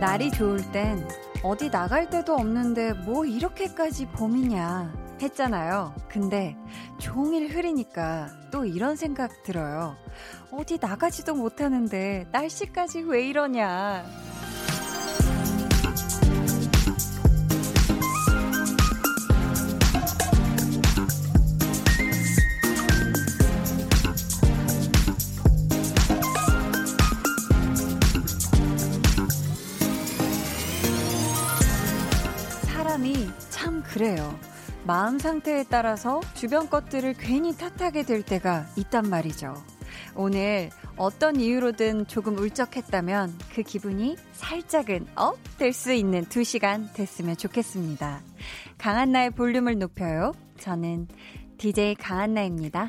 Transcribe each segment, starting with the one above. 날이 좋을 땐 어디 나갈 데도 없는데 뭐 이렇게까지 봄이냐 했잖아요. 근데 종일 흐리니까 또 이런 생각 들어요. 어디 나가지도 못하는데 날씨까지 왜 이러냐. 사람이 참 그래요. 마음 상태에 따라서 주변 것들을 괜히 탓하게 될 때가 있단 말이죠. 오늘 어떤 이유로든 조금 울적했다면 그 기분이 살짝은 업 될 수 있는 2시간 됐으면 좋겠습니다. 강한나의 볼륨을 높여요. 저는 DJ 강한나입니다.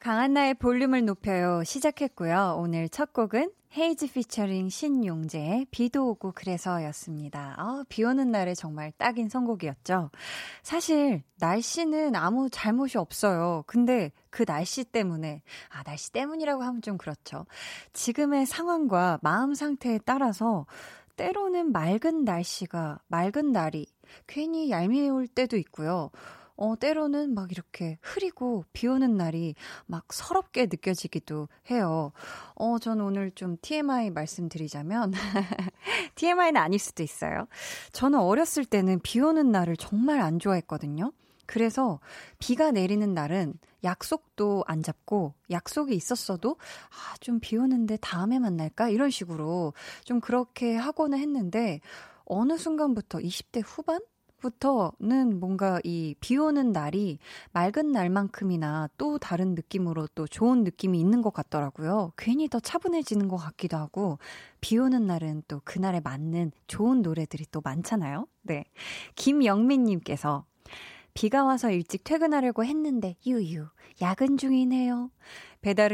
강한나의 볼륨을 높여요 시작했고요. 오늘 첫 곡은 헤이즈 피처링 신용재의 비도 오고 그래서였습니다. 비 오는 날에 정말 딱인 선곡이었죠. 사실 날씨는 아무 잘못이 없어요. 근데 그 날씨 때문에, 날씨 때문이라고 하면 좀 그렇죠. 지금의 상황과 마음 상태에 따라서 때로는 맑은 날이 괜히 얄미울 때도 있고요. 때로는 막 이렇게 흐리고 비 오는 날이 막 서럽게 느껴지기도 해요. 전 오늘 좀 TMI 말씀드리자면 TMI는 아닐 수도 있어요. 저는 어렸을 때는 비 오는 날을 정말 안 좋아했거든요. 그래서 비가 내리는 날은 약속도 안 잡고 약속이 있었어도 좀 비 오는데 다음에 만날까? 이런 식으로 좀 그렇게 하고는 했는데 어느 순간부터 20대 후반? 부터는 뭔가 이 비 오는 날이 맑은 날만큼이나 또 다른 느낌으로 또 좋은 느낌이 있는 것 같더라고요. 괜히 더 차분해지는 것 같기도 하고 비 오는 날은 또 그날에 맞는 좋은 노래들이 또 많잖아요. 네, 김영민님께서 비가 와서 일찍 퇴근하려고 했는데 유유 야근 중이네요. 배달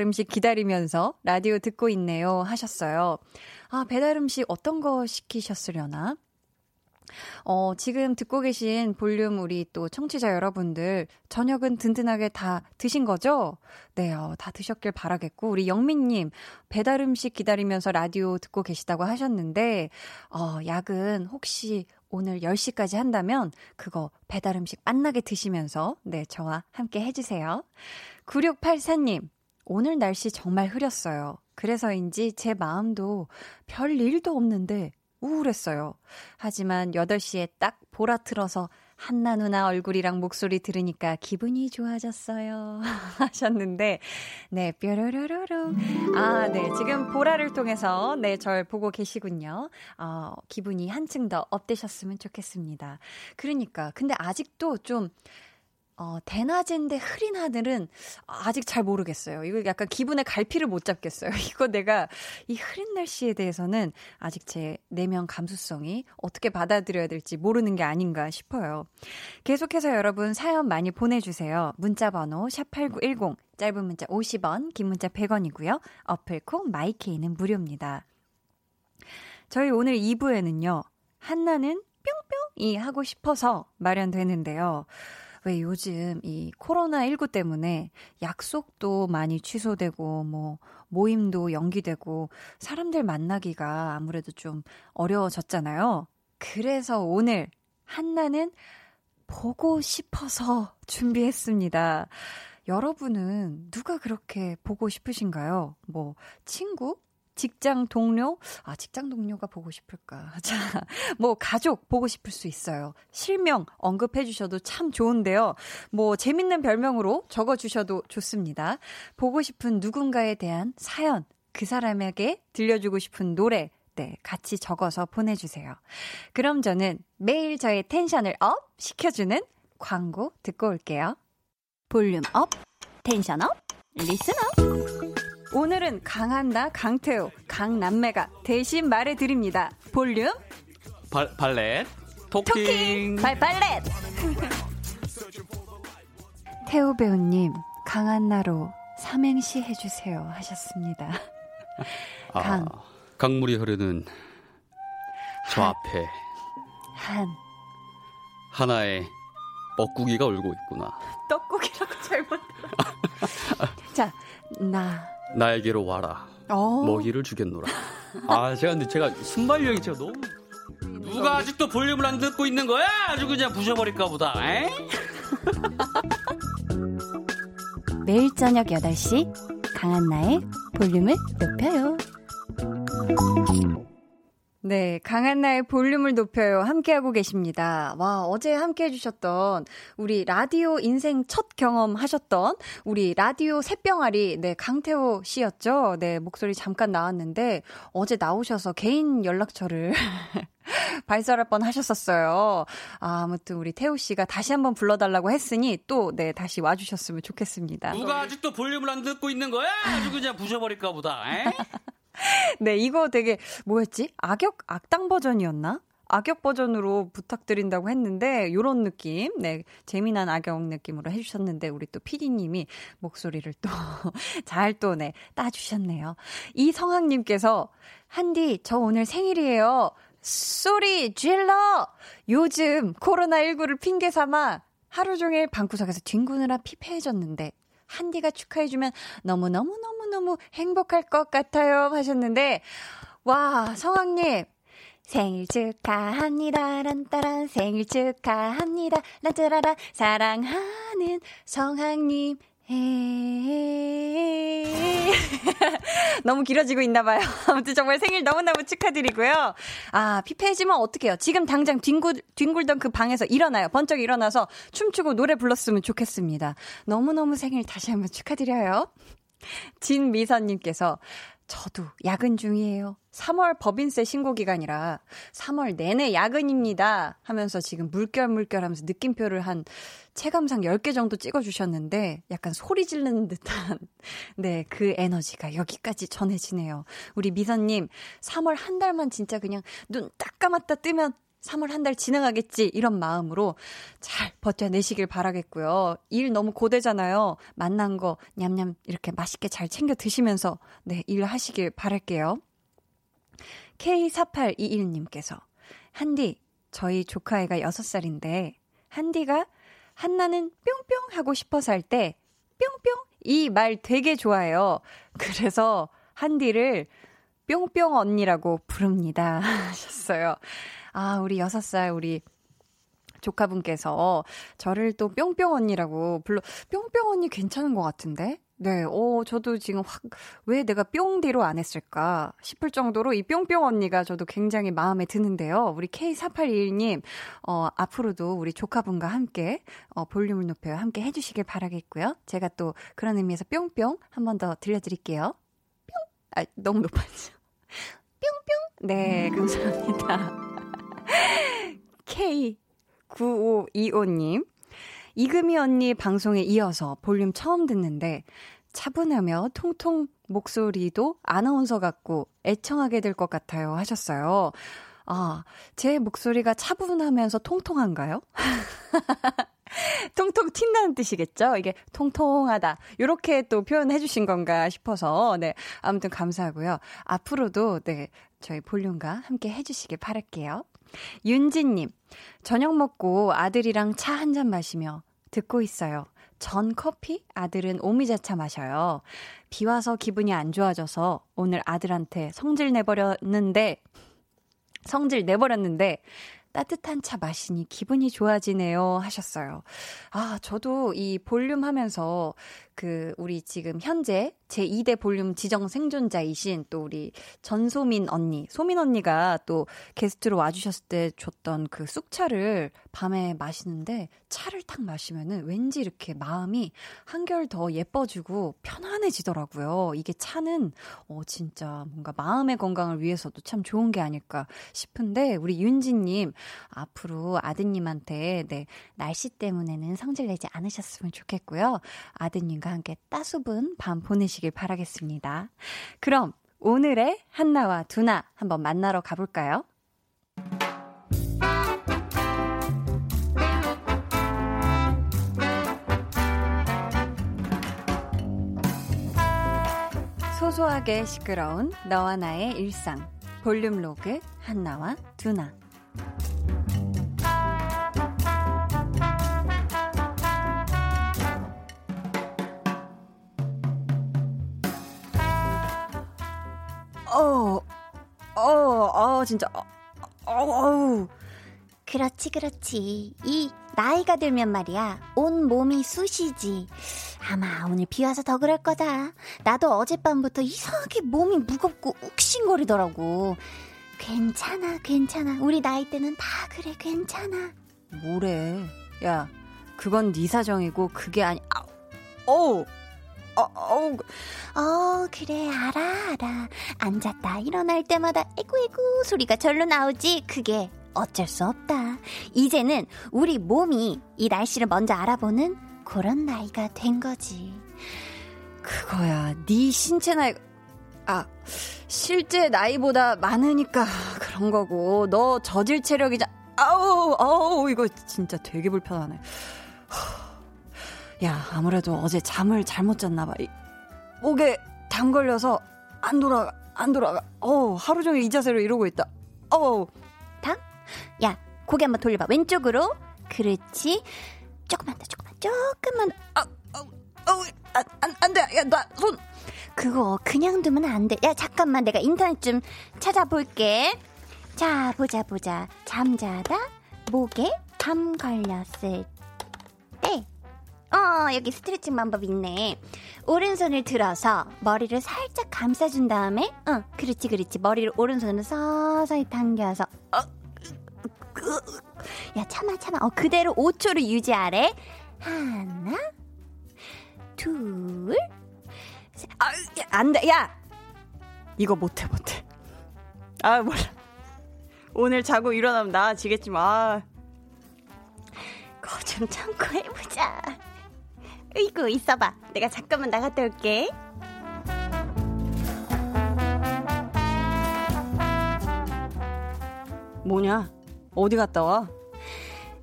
음식 기다리면서 라디오 듣고 있네요 하셨어요. 배달 음식 어떤 거 시키셨으려나? 지금 듣고 계신 볼륨 우리 또 청취자 여러분들 저녁은 든든하게 다 드신 거죠? 네, 다 드셨길 바라겠고 우리 영민님 배달 음식 기다리면서 라디오 듣고 계시다고 하셨는데 야근 혹시 오늘 10시까지 한다면 그거 배달 음식 맛나게 드시면서 네 저와 함께 해주세요. 9684님 오늘 날씨 정말 흐렸어요. 그래서인지 제 마음도 별 일도 없는데 우울했어요. 하지만 8시에 딱 보라 틀어서 한나 누나 얼굴이랑 목소리 들으니까 기분이 좋아졌어요. 하셨는데 네, 뾰로로로롱. 네, 지금 보라를 통해서 네, 절 보고 계시군요. 기분이 한층 더 업되셨으면 좋겠습니다. 그러니까 근데 아직도 좀 대낮인데 흐린 하늘은 아직 잘 모르겠어요. 이거 약간 기분의 갈피를 못 잡겠어요. 이거 내가 이 흐린 날씨에 대해서는 아직 제 내면 감수성이 어떻게 받아들여야 될지 모르는 게 아닌가 싶어요. 계속해서 여러분 사연 많이 보내주세요. 문자번호 샵8910 짧은 문자 50원 긴 문자 100원이고요. 어플콩 마이케이는 무료입니다. 저희 오늘 2부에는요. 한나는 뿅뿅이 하고 싶어서 마련되는데요. 왜 요즘 이 코로나19 때문에 약속도 많이 취소되고 뭐 모임도 연기되고 사람들 만나기가 아무래도 좀 어려워졌잖아요. 그래서 오늘 한나는 보고 싶어서 준비했습니다. 여러분은 누가 그렇게 보고 싶으신가요? 뭐 친구? 직장 동료? 직장 동료가 보고 싶을까? 자, 뭐 가족 보고 싶을 수 있어요. 실명 언급해 주셔도 참 좋은데요. 뭐 재밌는 별명으로 적어 주셔도 좋습니다. 보고 싶은 누군가에 대한 사연, 그 사람에게 들려주고 싶은 노래, 네, 같이 적어서 보내주세요. 그럼 저는 매일 저의 텐션을 업 시켜주는 광고 듣고 올게요. 볼륨 업, 텐션 업, 리슨 업. 오늘은 강한나, 강태우, 강남매가 대신 말해드립니다. 볼륨 발렛 토킹 발렛 태우 배우님 강한나로 삼행시 해주세요 하셨습니다. 강. 강물이 흐르는 저 앞에 한 하나의 뻐꾸기가 울고 있구나. 떡국이라고 잘못. 자, 나에게로 와라. 먹이를 주겠노라. 아, 제가 순발력이 제가 너무. 누가 아직도 볼륨을 안 듣고 있는 거야? 아주 그냥 부셔버릴까 보다. 매일 저녁 8시 강한나의 볼륨을 높여요. 네, 강한나의 볼륨을 높여요. 함께하고 계십니다. 와, 어제 함께해 주셨던 우리 라디오 인생 첫 경험 하셨던 우리 라디오 새병아리, 네, 강태호 씨였죠. 네, 목소리 잠깐 나왔는데 어제 나오셔서 개인 연락처를 발설할 뻔 하셨었어요. 아, 아무튼 우리 태호 씨가 다시 한번 불러달라고 했으니 또, 네, 다시 와주셨으면 좋겠습니다. 누가 아직도 볼륨을 안 듣고 있는 거야? 아주 그냥 부셔버릴까 보다. 네, 이거 되게 뭐였지? 악당 버전이었나? 악역 버전으로 부탁드린다고 했는데 요런 느낌, 네, 재미난 악역 느낌으로 해주셨는데 우리 또 PD님이 목소리를 또 잘 또, 네, 따주셨네요. 이성학님께서 한디 저 오늘 생일이에요. 소리 질러! 요즘 코로나19를 핑계 삼아 하루 종일 방구석에서 뒹구느라 피폐해졌는데 한디가 축하해주면 너무 행복할 것 같아요 하셨는데, 와, 성학님 생일 축하합니다 란따란 생일 축하합니다 란짜라라 사랑하는 성학님. 너무 길어지고 있나봐요. 아무튼 정말 생일 너무너무 축하드리고요. 아, 피폐해지면 어떡해요. 지금 당장 뒹굴던 그 방에서 일어나요. 번쩍 일어나서 춤추고 노래 불렀으면 좋겠습니다. 너무너무 생일 다시 한번 축하드려요. 진미선님께서 저도 야근 중이에요. 3월 법인세 신고기간이라 3월 내내 야근입니다 하면서 지금 물결 하면서 느낌표를 한 체감상 10개 정도 찍어주셨는데 약간 소리 지르는 듯한, 네, 그 에너지가 여기까지 전해지네요. 우리 미선님 3월 한 달만 진짜 그냥 눈 딱 감았다 뜨면 3월 한 달 지나가겠지 이런 마음으로 잘 버텨내시길 바라겠고요. 일 너무 고되잖아요. 만난 거 냠냠 이렇게 맛있게 잘 챙겨 드시면서, 네, 일하시길 바랄게요. K4821님께서 한디 저희 조카애가 6살인데 한디가 한나는 뿅뿅 하고 싶어서 할 때 뿅뿅 이 말 되게 좋아해요. 그래서 한디를 뿅뿅 언니라고 부릅니다 하셨어요. 아, 우리 6살 우리 조카분께서 저를 또 뿅뿅 언니라고 뿅뿅 언니 괜찮은 것 같은데? 네, 저도 지금 확, 왜 내가 뿅디로 안 했을까 싶을 정도로 이 뿅뿅 언니가 저도 굉장히 마음에 드는데요. 우리 K4821님, 앞으로도 우리 조카분과 함께, 볼륨을 높여요. 함께 해주시길 바라겠고요. 제가 또 그런 의미에서 뿅뿅 한 번 더 들려드릴게요. 뿅! 아, 너무 높았죠? 뿅뿅! 네, 감사합니다. K9525님, 이금희 언니 방송에 이어서 볼륨 처음 듣는데 차분하며 통통 목소리도 아나운서 같고 애청하게 될 것 같아요 하셨어요. 아, 제 목소리가 차분하면서 통통한가요? 통통 튄다는 뜻이겠죠? 이게 통통하다 이렇게 또 표현해 주신 건가 싶어서, 네, 아무튼 감사하고요. 앞으로도, 네, 저희 볼륨과 함께 해주시길 바랄게요. 윤진님, 저녁 먹고 아들이랑 차 한 잔 마시며 듣고 있어요. 전 커피, 아들은 오미자차 마셔요. 비 와서 기분이 안 좋아져서 오늘 아들한테 성질 내버렸는데 따뜻한 차 마시니 기분이 좋아지네요 하셨어요. 아, 저도 이 볼륨 하면서 그 우리 지금 현재 제2대 볼륨 지정 생존자이신 또 우리 전소민 언니, 소민 언니가 또 게스트로 와주셨을 때 줬던 그 쑥차를 밤에 마시는데 차를 딱 마시면은 왠지 이렇게 마음이 한결 더 예뻐지고 편안해지더라고요. 이게 차는 진짜 뭔가 마음의 건강을 위해서도 참 좋은 게 아닐까 싶은데 우리 윤지님 앞으로 아드님한테, 네, 날씨 때문에는 성질 내지 않으셨으면 좋겠고요. 아드님과 함께 따수분 밤 보내시길 바라겠습니다. 그럼 오늘의 한나와 두나 한번 만나러 가볼까요? 소소하게 시끄러운 너와 나의 일상 볼륨 로그 한나와 두나. 진짜 그렇지. 이 나이가 들면 말이야 온 몸이 쑤시지. 아마 오늘 비 와서 더 그럴 거다. 나도 어젯밤부터 이상하게 몸이 무겁고 욱신거리더라고. 괜찮아. 우리 나이 때는 다 그래. 괜찮아. 뭐래? 야, 그건 네 사정이고 그게 아니. 그래 알아. 앉았다 일어날 때마다 에구 소리가 절로 나오지. 그게 어쩔 수 없다. 이제는 우리 몸이 이 날씨를 먼저 알아보는 그런 나이가 된 거지. 그거야 네 신체 나이가 실제 나이보다 많으니까 그런 거고, 너 저질 체력이자. 아우 이거 진짜 되게 불편하네. 야, 아무래도 어제 잠을 잘못 잤나 봐. 목에 담 걸려서 안 돌아가. 하루 종일 이 자세로 이러고 있다. 담? 야, 고개 한번 돌려봐. 왼쪽으로. 그렇지. 조금만 더. 안 돼. 야, 나 손. 그거 그냥 두면 안 돼. 야, 잠깐만. 내가 인터넷 좀 찾아볼게. 자, 보자. 잠자다 목에 담 걸렸을 때. 여기 스트레칭 방법 있네. 오른손을 들어서 머리를 살짝 감싸준 다음에, 그렇지. 머리를 오른손으로 서서히 당겨서, 야, 참아. 그대로 5초를 유지하래. 하나, 둘, 셋. 안 돼, 야! 이거 못해. 몰라. 오늘 자고 일어나면 나아지겠지만, 그거 좀 참고 해보자. 으이구, 있어봐. 내가 잠깐만 나갔다 올게. 뭐냐? 어디 갔다 와?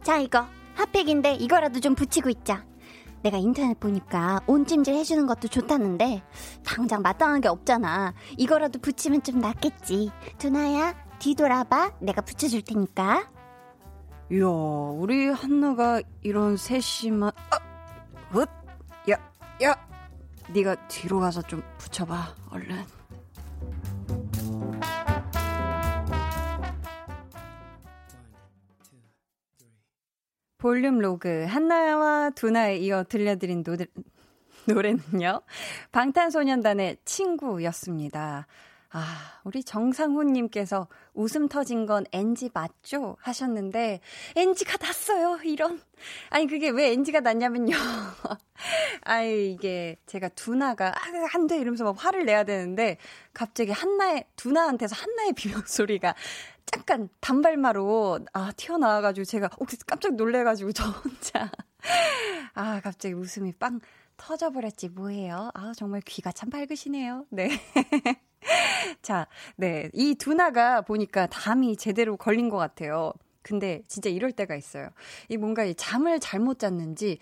자, 이거 핫팩인데 이거라도 좀 붙이고 있자. 내가 인터넷 보니까 온찜질 해주는 것도 좋다는데 당장 마땅한 게 없잖아. 이거라도 붙이면 좀 낫겠지. 두나야, 뒤돌아봐. 내가 붙여줄 테니까. 이야, 우리 한나가 이런 세심한... 야, 네가 뒤로 가서 좀 붙여봐, 얼른. 볼륨 로그 한나와 두나에 이어 들려드린 노래는요, 방탄소년단의 친구였습니다. 우리 정상훈님께서 웃음 터진 건 NG 맞죠? 하셨는데, NG가 났어요, 이런. 아니, 그게 왜 NG가 났냐면요. 이게 제가 두나가, 안 돼! 이러면서 막 화를 내야 되는데, 갑자기 두나한테서 한나의 비명소리가 잠깐 단발마로, 튀어나와가지고 제가 깜짝 놀래가지고 저 혼자. 갑자기 웃음이 빵 터져버렸지, 뭐예요? 정말 귀가 참 밝으시네요. 네. 자, 네. 이 두나가 보니까 담이 제대로 걸린 것 같아요. 근데 진짜 이럴 때가 있어요. 이 잠을 잘못 잤는지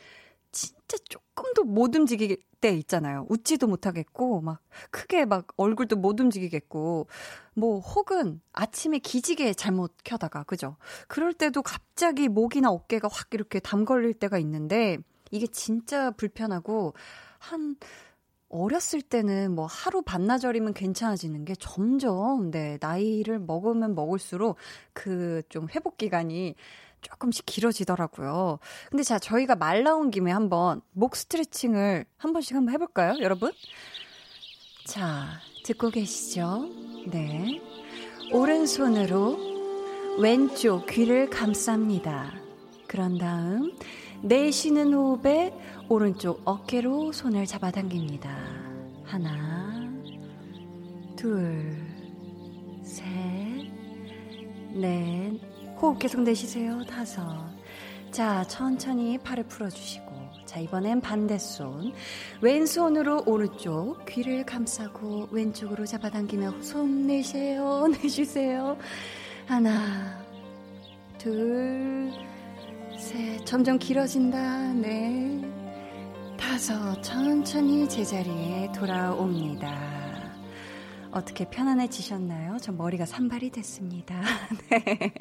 진짜 조금도 못 움직일 때 있잖아요. 웃지도 못하겠고, 막 크게 막 얼굴도 못 움직이겠고, 뭐 혹은 아침에 기지개 잘못 켜다가, 그죠? 그럴 때도 갑자기 목이나 어깨가 확 이렇게 담 걸릴 때가 있는데, 이게 진짜 불편하고, 어렸을 때는 뭐 하루 반나절이면 괜찮아지는 게 점점, 나이를 먹으면 먹을수록 그 좀 회복 기간이 조금씩 길어지더라고요. 근데 자, 저희가 말 나온 김에 한번 목 스트레칭을 한 번씩 한번 해볼까요, 여러분? 자, 듣고 계시죠? 네. 오른손으로 왼쪽 귀를 감쌉니다. 그런 다음, 내쉬는 호흡에 오른쪽 어깨로 손을 잡아당깁니다. 하나, 둘, 셋, 넷. 호흡 계속 내쉬세요. 다섯. 자, 천천히 팔을 풀어주시고, 자, 이번엔 반대손. 왼손으로 오른쪽 귀를 감싸고 왼쪽으로 잡아당기며 손 내쉬세요. 하나, 둘, 셋. 점점 길어진다. 네. 타서 천천히 제자리에 돌아옵니다. 어떻게 편안해지셨나요? 전 머리가 산발이 됐습니다. 네.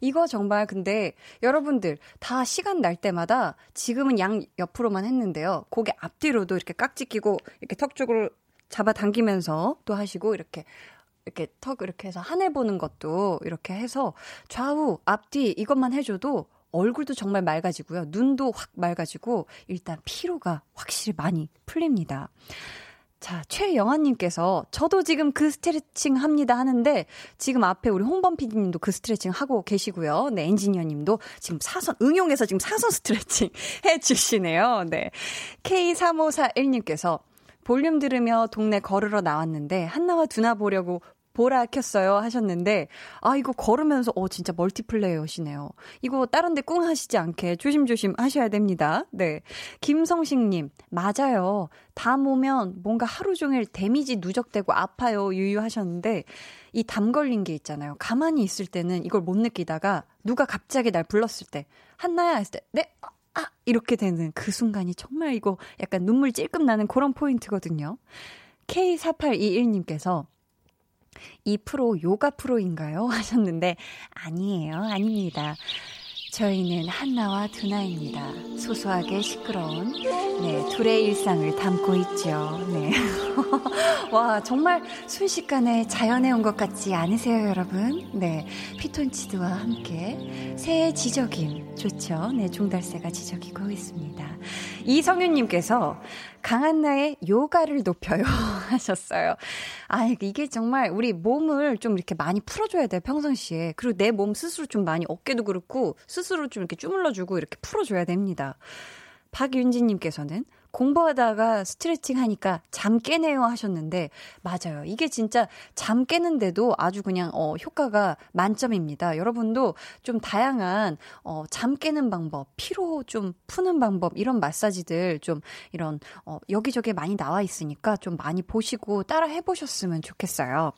이거 정말 근데 여러분들 다 시간 날 때마다 지금은 양 옆으로만 했는데요. 고개 앞뒤로도 이렇게 깍지 끼고 이렇게 턱 쪽으로 잡아당기면서 또 하시고 이렇게 턱 이렇게 해서 하늘 보는 것도 이렇게 해서 좌우 앞뒤 이것만 해줘도 얼굴도 정말 맑아지고요. 눈도 확 맑아지고 일단 피로가 확실히 많이 풀립니다. 자, 최영아님께서 저도 지금 그 스트레칭 합니다 하는데 지금 앞에 우리 홍범 PD님도 그 스트레칭 하고 계시고요. 네, 엔지니어님도 지금 사선 응용해서 지금 사선 스트레칭 해주시네요. 네, K3541님께서 볼륨 들으며 동네 걸으러 나왔는데 한나와 두나 보려고 보라 켰어요 하셨는데 아 이거 걸으면서 진짜 멀티플레이어시네요. 이거 다른 데 꿍 하시지 않게 조심조심 하셔야 됩니다. 네, 김성식님 맞아요. 담 오면 뭔가 하루 종일 데미지 누적되고 아파요 유유하셨는데 이 담 걸린 게 있잖아요. 가만히 있을 때는 이걸 못 느끼다가 누가 갑자기 날 불렀을 때 한나야 했을 때 네? 이렇게 되는 그 순간이 정말 이거 약간 눈물 찔끔 나는 그런 포인트거든요. K4821님께서 이 프로 요가 프로인가요? 하셨는데 아니에요. 아닙니다. 저희는 한나와 두나입니다. 소소하게 시끄러운 네, 둘의 일상을 담고 있죠. 네. 와, 정말 순식간에 자연에 온 것 같지 않으세요, 여러분? 네. 피톤치드와 함께 새의 지저귐. 좋죠. 네, 종달새가 지저귀고 있습니다. 이성윤 님께서 강한나의 요가를 높여요 하셨어요. 아, 이게 정말 우리 몸을 좀 이렇게 많이 풀어줘야 돼요, 평상시에. 그리고 내 몸 스스로 좀 많이 어깨도 그렇고 스스로 좀 이렇게 주물러주고 이렇게 풀어줘야 됩니다. 박윤지님께서는 공부하다가 스트레칭 하니까 잠 깨네요 하셨는데 맞아요. 이게 진짜 잠 깨는데도 아주 그냥 효과가 만점입니다. 여러분도 좀 다양한 잠 깨는 방법, 피로 좀 푸는 방법 이런 마사지들 좀 이런 여기저기에 많이 나와 있으니까 좀 많이 보시고 따라 해보셨으면 좋겠어요.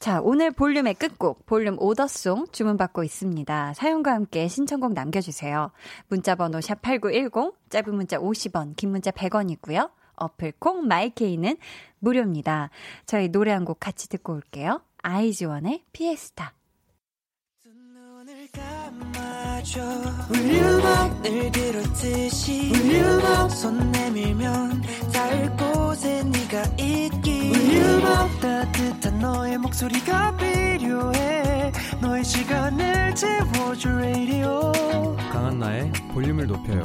자, 오늘 볼륨의 끝곡 볼륨 오더송 주문받고 있습니다. 사연과 함께 신청곡 남겨주세요. 문자번호 샵8910 짧은 문자 50원, 긴 문자 100원이고요. 어플 콩 마이케이는 무료입니다. 저희 노래 한 곡 같이 듣고 올게요. 아이즈원의 피에스타. 눈을 감아줘. Will you love? 늘 그렇듯이. Will you love? 손 내밀면 닿을 곳에 네가 있기. Will you love? 따뜻한 너의 목소리가 필요해. 너의 시간을 채워줘 radio. 강한나의 볼륨을 높여요.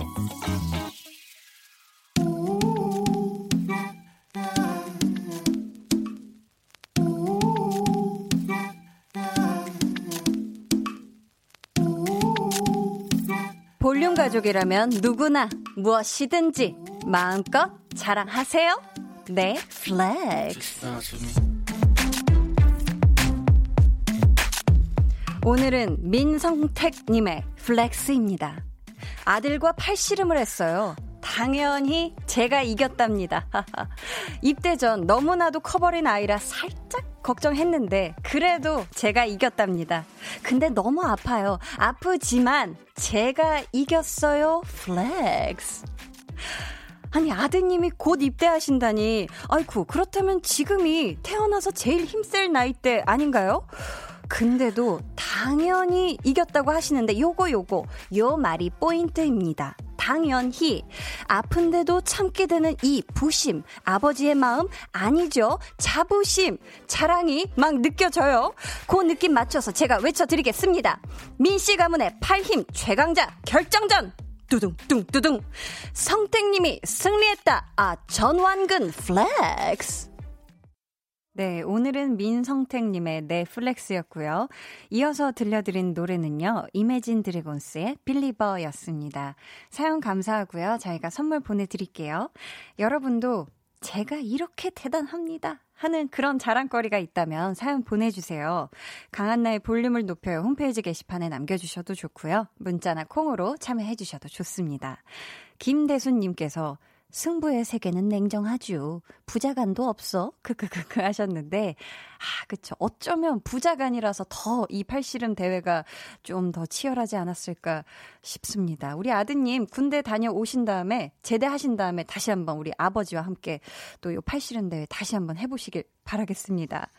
볼륨 가족이라면 누구나 무엇이든지 마음껏 자랑하세요. 네, 플렉스. 오늘은 민성택님의 플렉스입니다. 아들과 팔씨름을 했어요. 당연히 제가 이겼답니다. 입대 전 너무나도 커버린 아이라 살짝 걱정했는데 그래도 제가 이겼답니다. 근데 너무 아파요. 아프지만 제가 이겼어요. 플렉스. 아니 아드님이 곧 입대하신다니. 아이쿠, 그렇다면 지금이 태어나서 제일 힘셀 나이 때 아닌가요? 근데도 당연히 이겼다고 하시는데 요 말이 포인트입니다. 당연히 아픈데도 참게 되는 이 부심, 아버지의 마음 아니죠, 자부심, 자랑이 막 느껴져요. 그 느낌 맞춰서 제가 외쳐드리겠습니다. 민씨 가문의 팔힘 최강자 결정전. 뚜둥뚜둥뚜둥. 성택님이 승리했다. 아, 전완근 플렉스. 네, 오늘은 민성택님의 내 플렉스였고요. 이어서 들려드린 노래는요, 이매진 드래곤스의 빌리버였습니다. 사연 감사하고요. 저희가 선물 보내드릴게요. 여러분도 제가 이렇게 대단합니다 하는 그런 자랑거리가 있다면 사연 보내주세요. 강한나의 볼륨을 높여요 홈페이지 게시판에 남겨주셔도 좋고요. 문자나 콩으로 참여해주셔도 좋습니다. 김대순님께서 승부의 세계는 냉정하죠. 부자간도 없어. 크크크크 하셨는데, 아, 그쵸. 어쩌면 부자간이라서 더 이 팔씨름 대회가 좀 더 치열하지 않았을까 싶습니다. 우리 아드님 군대 다녀오신 다음에, 제대하신 다음에 다시 한번 우리 아버지와 함께 또 이 팔씨름 대회 다시 한번 해보시길 바라겠습니다.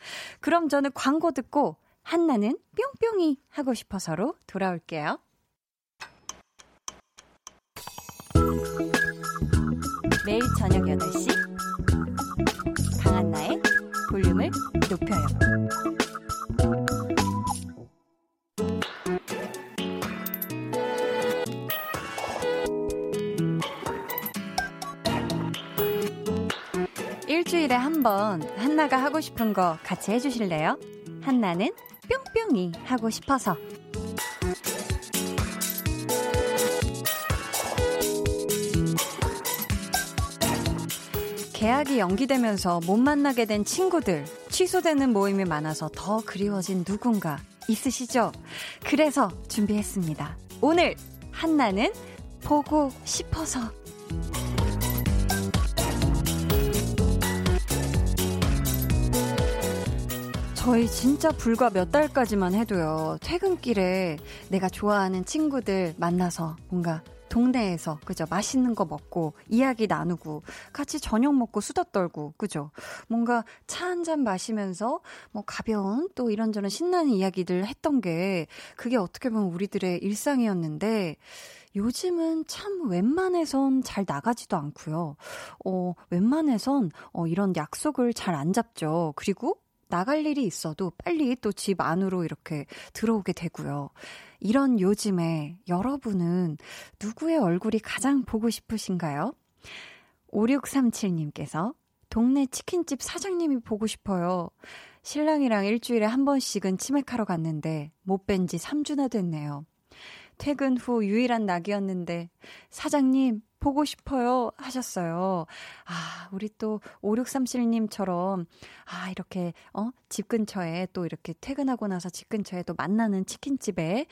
그럼 저는 광고 듣고 한나는 뿅뿅이 하고 싶어서로 돌아올게요. 매일 저녁 8시 강한나의 볼륨을 높여요. 일주일에 한 번 한나가 하고 싶은 거 같이 해주실래요? 한나는 뿅뿅이 하고 싶어서. 계약이 연기되면서 못 만나게 된 친구들, 취소되는 모임이 많아서 더 그리워진 누군가 있으시죠? 그래서 준비했습니다. 오늘 한나는 보고 싶어서. 저희 진짜 불과 몇 달까지만 해도요, 퇴근길에 내가 좋아하는 친구들 만나서 뭔가 동네에서, 그죠? 맛있는 거 먹고, 이야기 나누고, 같이 저녁 먹고 수다 떨고, 그죠? 뭔가 차 한잔 마시면서, 뭐 가벼운 또 이런저런 신나는 이야기들 했던 게, 그게 어떻게 보면 우리들의 일상이었는데, 요즘은 참 웬만해선 잘 나가지도 않고요. 웬만해선, 이런 약속을 잘 안 잡죠. 그리고, 나갈 일이 있어도 빨리 또 집 안으로 이렇게 들어오게 되고요. 이런 요즘에 여러분은 누구의 얼굴이 가장 보고 싶으신가요? 5637님께서 동네 치킨집 사장님이 보고 싶어요. 신랑이랑 일주일에 한 번씩은 치맥하러 갔는데 못 뵌 지 3주나 됐네요. 퇴근 후 유일한 낙이었는데 사장님 보고 싶어요 하셨어요. 아, 우리 또 5637님처럼 아, 이렇게 집 근처에 또 이렇게 퇴근하고 나서 집 근처에 또 만나는 치킨집에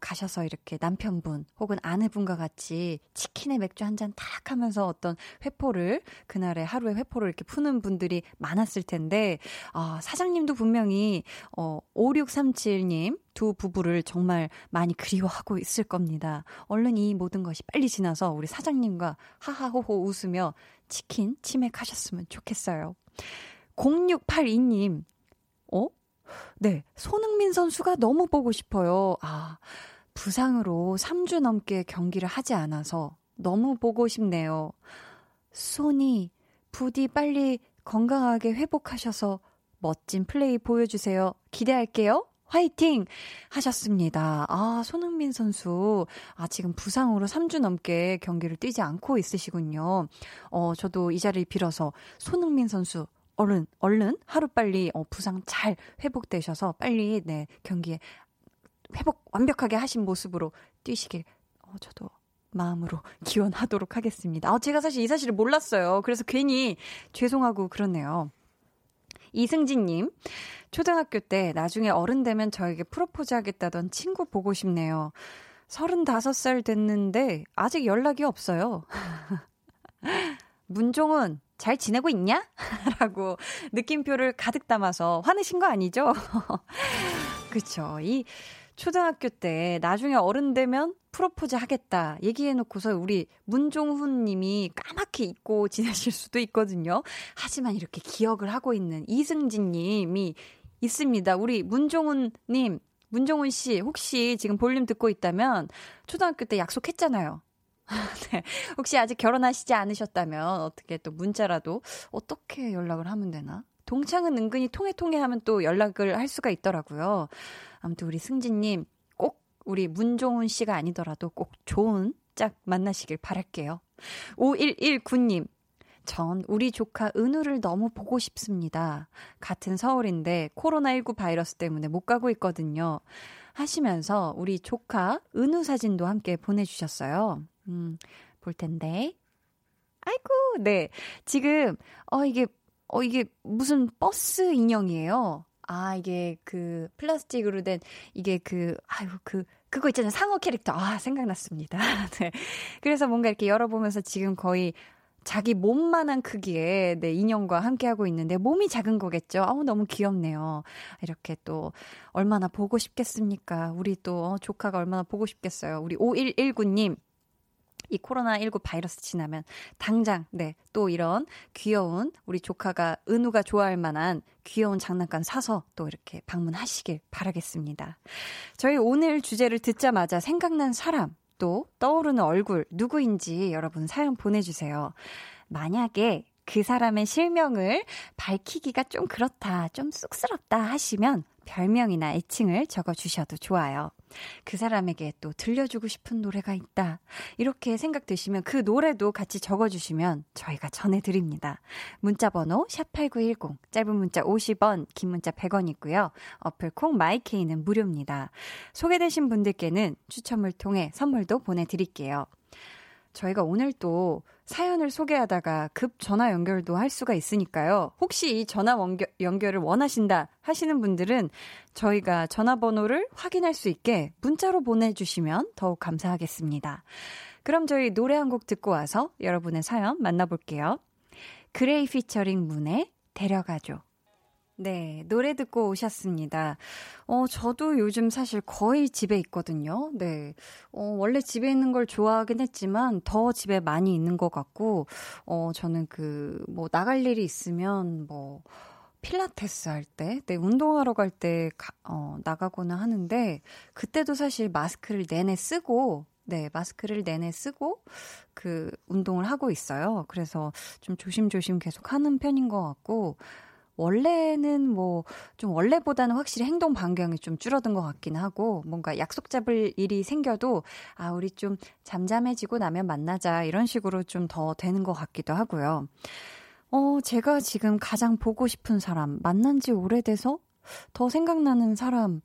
가셔서 이렇게 남편분 혹은 아내분과 같이 치킨에 맥주 한 잔 탁 하면서 어떤 회포를 그날의 하루의 회포를 이렇게 푸는 분들이 많았을 텐데 사장님도 분명히 5637님 두 부부를 정말 많이 그리워하고 있을 겁니다. 얼른 이 모든 것이 빨리 지나서 우리 사장님과 하하호호 웃으며 치킨 치맥하셨으면 좋겠어요. 0682님, 네, 손흥민 선수가 너무 보고 싶어요. 아, 부상으로 3주 넘게 경기를 하지 않아서 너무 보고 싶네요. 손이 부디 빨리 건강하게 회복하셔서 멋진 플레이 보여주세요. 기대할게요. 화이팅! 하셨습니다. 아, 손흥민 선수. 아, 지금 부상으로 3주 넘게 경기를 뛰지 않고 있으시군요. 저도 이 자리를 빌어서 손흥민 선수 얼른 하루빨리 부상 잘 회복되셔서 빨리, 네, 경기에 회복 완벽하게 하신 모습으로 뛰시길, 저도 마음으로 기원하도록 하겠습니다. 제가 사실 이 사실을 몰랐어요. 그래서 괜히 죄송하고 그렇네요. 이승진님, 초등학교 때 나중에 어른 되면 저에게 프로포즈 하겠다던 친구 보고 싶네요. 35살 됐는데 아직 연락이 없어요. 문종은 잘 지내고 있냐? 라고 느낌표를 가득 담아서 화내신 거 아니죠? 그쵸. 이 초등학교 때 나중에 어른 되면 프로포즈 하겠다 얘기해놓고서 우리 문종훈 님이 까맣게 잊고 지내실 수도 있거든요. 하지만 이렇게 기억을 하고 있는 이승진 님이 있습니다. 우리 문종훈 님, 문종훈 씨 혹시 지금 볼륨 듣고 있다면 초등학교 때 약속했잖아요. 네. 혹시 아직 결혼하시지 않으셨다면 어떻게 또 문자라도 어떻게 연락을 하면 되나? 동창은 은근히 통해 하면 또 연락을 할 수가 있더라고요. 아무튼 우리 승진님 꼭 우리 문종훈 씨가 아니더라도 꼭 좋은 짝 만나시길 바랄게요. 5119님, 전 우리 조카 은우를 너무 보고 싶습니다. 같은 서울인데 코로나19 바이러스 때문에 못 가고 있거든요. 하시면서 우리 조카 은우 사진도 함께 보내주셨어요. 볼 텐데. 아이고, 네. 지금 이게 무슨 버스 인형이에요. 아, 이게 그 플라스틱으로 된 이게 그거 있잖아요. 상어 캐릭터. 아, 생각났습니다. 네. 그래서 뭔가 이렇게 열어보면서 지금 거의 자기 몸만한 크기의 네, 인형과 함께하고 있는데 몸이 작은 거겠죠. 아우 너무 귀엽네요. 이렇게 또 얼마나 보고 싶겠습니까. 우리 또 조카가 얼마나 보고 싶겠어요. 우리 5119님. 이 코로나19 바이러스 지나면 당장 네, 또 이런 귀여운 우리 조카가 은우가 좋아할 만한 귀여운 장난감 사서 또 이렇게 방문하시길 바라겠습니다. 저희 오늘 주제를 듣자마자 생각난 사람 또 떠오르는 얼굴 누구인지 여러분 사연 보내주세요. 만약에 그 사람의 실명을 밝히기가 좀 그렇다, 좀 쑥스럽다 하시면 별명이나 애칭을 적어주셔도 좋아요. 그 사람에게 또 들려주고 싶은 노래가 있다. 이렇게 생각되시면 그 노래도 같이 적어주시면 저희가 전해드립니다. 문자번호 샵8910, 짧은 문자 50원, 긴 문자 100원 있고요. 어플 콩 마이케이는 무료입니다. 소개되신 분들께는 추첨을 통해 선물도 보내드릴게요. 저희가 오늘 또 사연을 소개하다가 급 전화 연결도 할 수가 있으니까요. 혹시 이 전화 연결을 원하신다 하시는 분들은 저희가 전화번호를 확인할 수 있게 문자로 보내주시면 더욱 감사하겠습니다. 그럼 저희 노래 한 곡 듣고 와서 여러분의 사연 만나볼게요. 그레이 피처링 문의 데려가죠. 네, 노래 듣고 오셨습니다. 저도 요즘 사실 거의 집에 있거든요. 네. 원래 집에 있는 걸 좋아하긴 했지만 더 집에 많이 있는 것 같고, 저는 나갈 일이 있으면 필라테스 할 때, 네, 운동하러 갈 때, 나가거나 하는데, 그때도 사실 마스크를 내내 쓰고, 네, 마스크를 내내 쓰고 운동을 하고 있어요. 그래서 좀 조심조심 계속 하는 편인 것 같고, 원래는 좀 원래보다는 확실히 행동 반경이 좀 줄어든 것 같긴 하고 뭔가 약속 잡을 일이 생겨도 아 우리 좀 잠잠해지고 나면 만나자 이런 식으로 좀 더 되는 것 같기도 하고요. 제가 지금 가장 보고 싶은 사람 만난 지 오래돼서 더 생각나는 사람이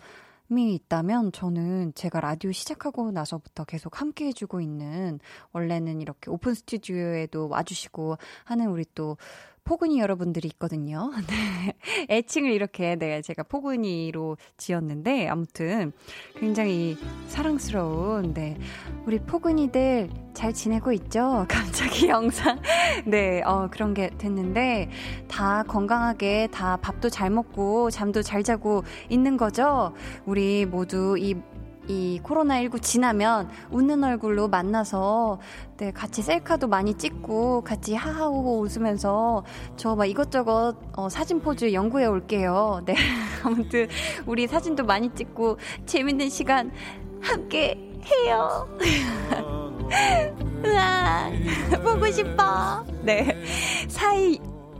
있다면 저는 제가 라디오 시작하고 나서부터 계속 함께 해주고 있는 원래는 이렇게 오픈 스튜디오에도 와주시고 하는 우리 또 포근이 여러분들이 있거든요. 네. 애칭을 이렇게 네, 제가 포근이로 지었는데 아무튼 굉장히 사랑스러운 네. 우리 포근이들 잘 지내고 있죠? 갑자기 영상 네, 그런 게 됐는데 다 건강하게 다 밥도 잘 먹고 잠도 잘 자고 있는 거죠? 우리 모두 이 코로나19 지나면 웃는 얼굴로 만나서 네, 같이 셀카도 많이 찍고 같이 하하호호 웃으면서 저 막 이것저것 사진 포즈 연구해 올게요. 네, 아무튼 우리 사진도 많이 찍고 재밌는 시간 함께 해요. 으아, 보고 싶어. 네,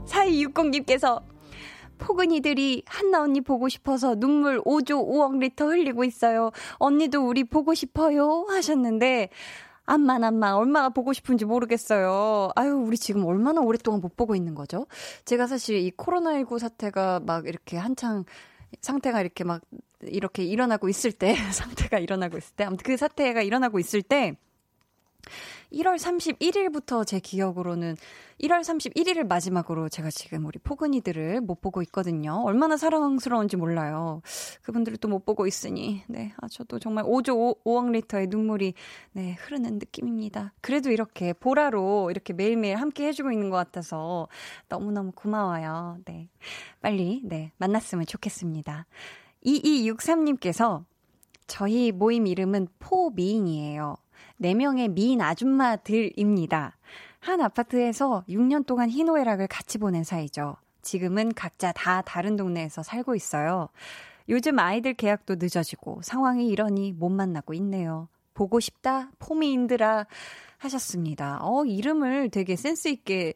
4260님께서 포근이들이 한나 언니 보고 싶어서 눈물 5조 5억 리터 흘리고 있어요. 언니도 우리 보고 싶어요 하셨는데 암만 얼마나 보고 싶은지 모르겠어요. 아유 우리 지금 얼마나 오랫동안 못 보고 있는 거죠? 제가 사실 이 코로나19 사태가 막 이렇게 한창 상태가 이렇게 막 이렇게 일어나고 있을 때 아무튼 그 사태가 일어나고 있을 때 1월 31일부터 제 기억으로는 1월 31일을 마지막으로 제가 지금 우리 포근이들을 못 보고 있거든요. 얼마나 사랑스러운지 몰라요. 그분들을 또 못 보고 있으니 네, 저도 정말 5조 5억 리터의 눈물이 네, 흐르는 느낌입니다. 그래도 이렇게 보라로 이렇게 매일매일 함께 해주고 있는 것 같아서 너무너무 고마워요. 네, 빨리 네, 만났으면 좋겠습니다. 2263님께서 저희 모임 이름은 포미인이에요. 4명의 미인 아줌마들입니다. 한 아파트에서 6년 동안 희노애락을 같이 보낸 사이죠. 지금은 각자 다 다른 동네에서 살고 있어요. 요즘 아이들 계약도 늦어지고 상황이 이러니 못 만나고 있네요. 보고 싶다 포미인들아 하셨습니다. 이름을 되게 센스 있게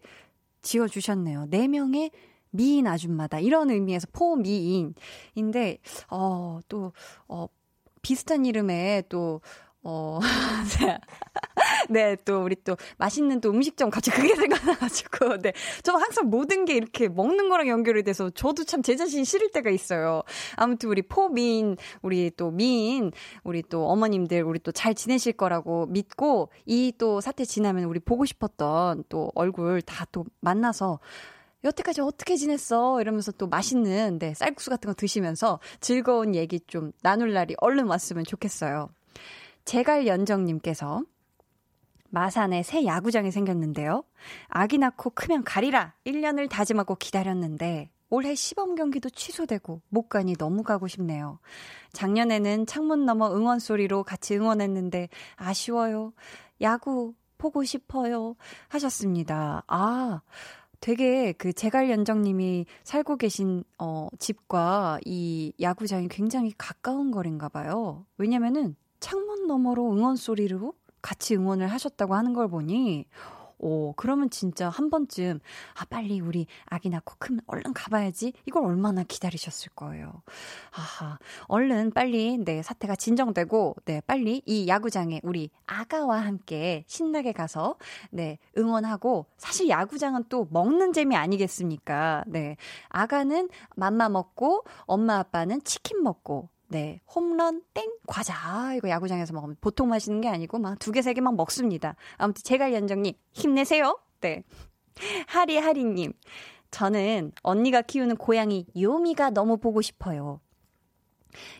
지어주셨네요. 4명의 미인 아줌마다 이런 의미에서 포미인인데 또 비슷한 이름에 또 네, 또 우리 또 맛있는 또 음식점 같이 그게 생각나가지고, 네, 저 항상 모든 게 이렇게 먹는 거랑 연결이 돼서 저도 참 제 자신이 싫을 때가 있어요. 아무튼 우리 포미인, 우리 또 어머님들, 우리 또 잘 지내실 거라고 믿고 이 또 사태 지나면 우리 보고 싶었던 또 얼굴 다 또 만나서. 여태까지 어떻게 지냈어? 이러면서 또 맛있는 네, 쌀국수 같은 거 드시면서 즐거운 얘기 좀 나눌 날이 얼른 왔으면 좋겠어요. 제갈연정님께서 마산에 새 야구장이 생겼는데요. 아기 낳고 크면 가리라 1년을 다짐하고 기다렸는데 올해 시범 경기도 취소되고 못 가니 너무 가고 싶네요. 작년에는 창문 너머 응원 소리로 같이 응원했는데 아쉬워요. 야구 보고 싶어요 하셨습니다. 아, 되게 그 제갈연정님이 살고 계신 집과 이 야구장이 굉장히 가까운 거리인가 봐요. 왜냐면은 창문 너머로 응원 소리로 같이 응원을 하셨다고 하는 걸 보니 그러면 진짜 한 번쯤 아 빨리 우리 아기 낳고 크면 얼른 가봐야지 이걸 얼마나 기다리셨을 거예요. 아하, 얼른 빨리 네 사태가 진정되고 네 빨리 이 야구장에 우리 아가와 함께 신나게 가서 네 응원하고 사실 야구장은 또 먹는 재미 아니겠습니까? 네 아가는 맘마 먹고 엄마 아빠는 치킨 먹고. 네, 홈런, 땡, 과자. 아, 이거 야구장에서 먹으면 보통 마시는 게 아니고 막 2개, 3개 막 먹습니다. 아무튼 제갈연정님 힘내세요. 네, 하리하리님 저는 언니가 키우는 고양이 요미가 너무 보고 싶어요.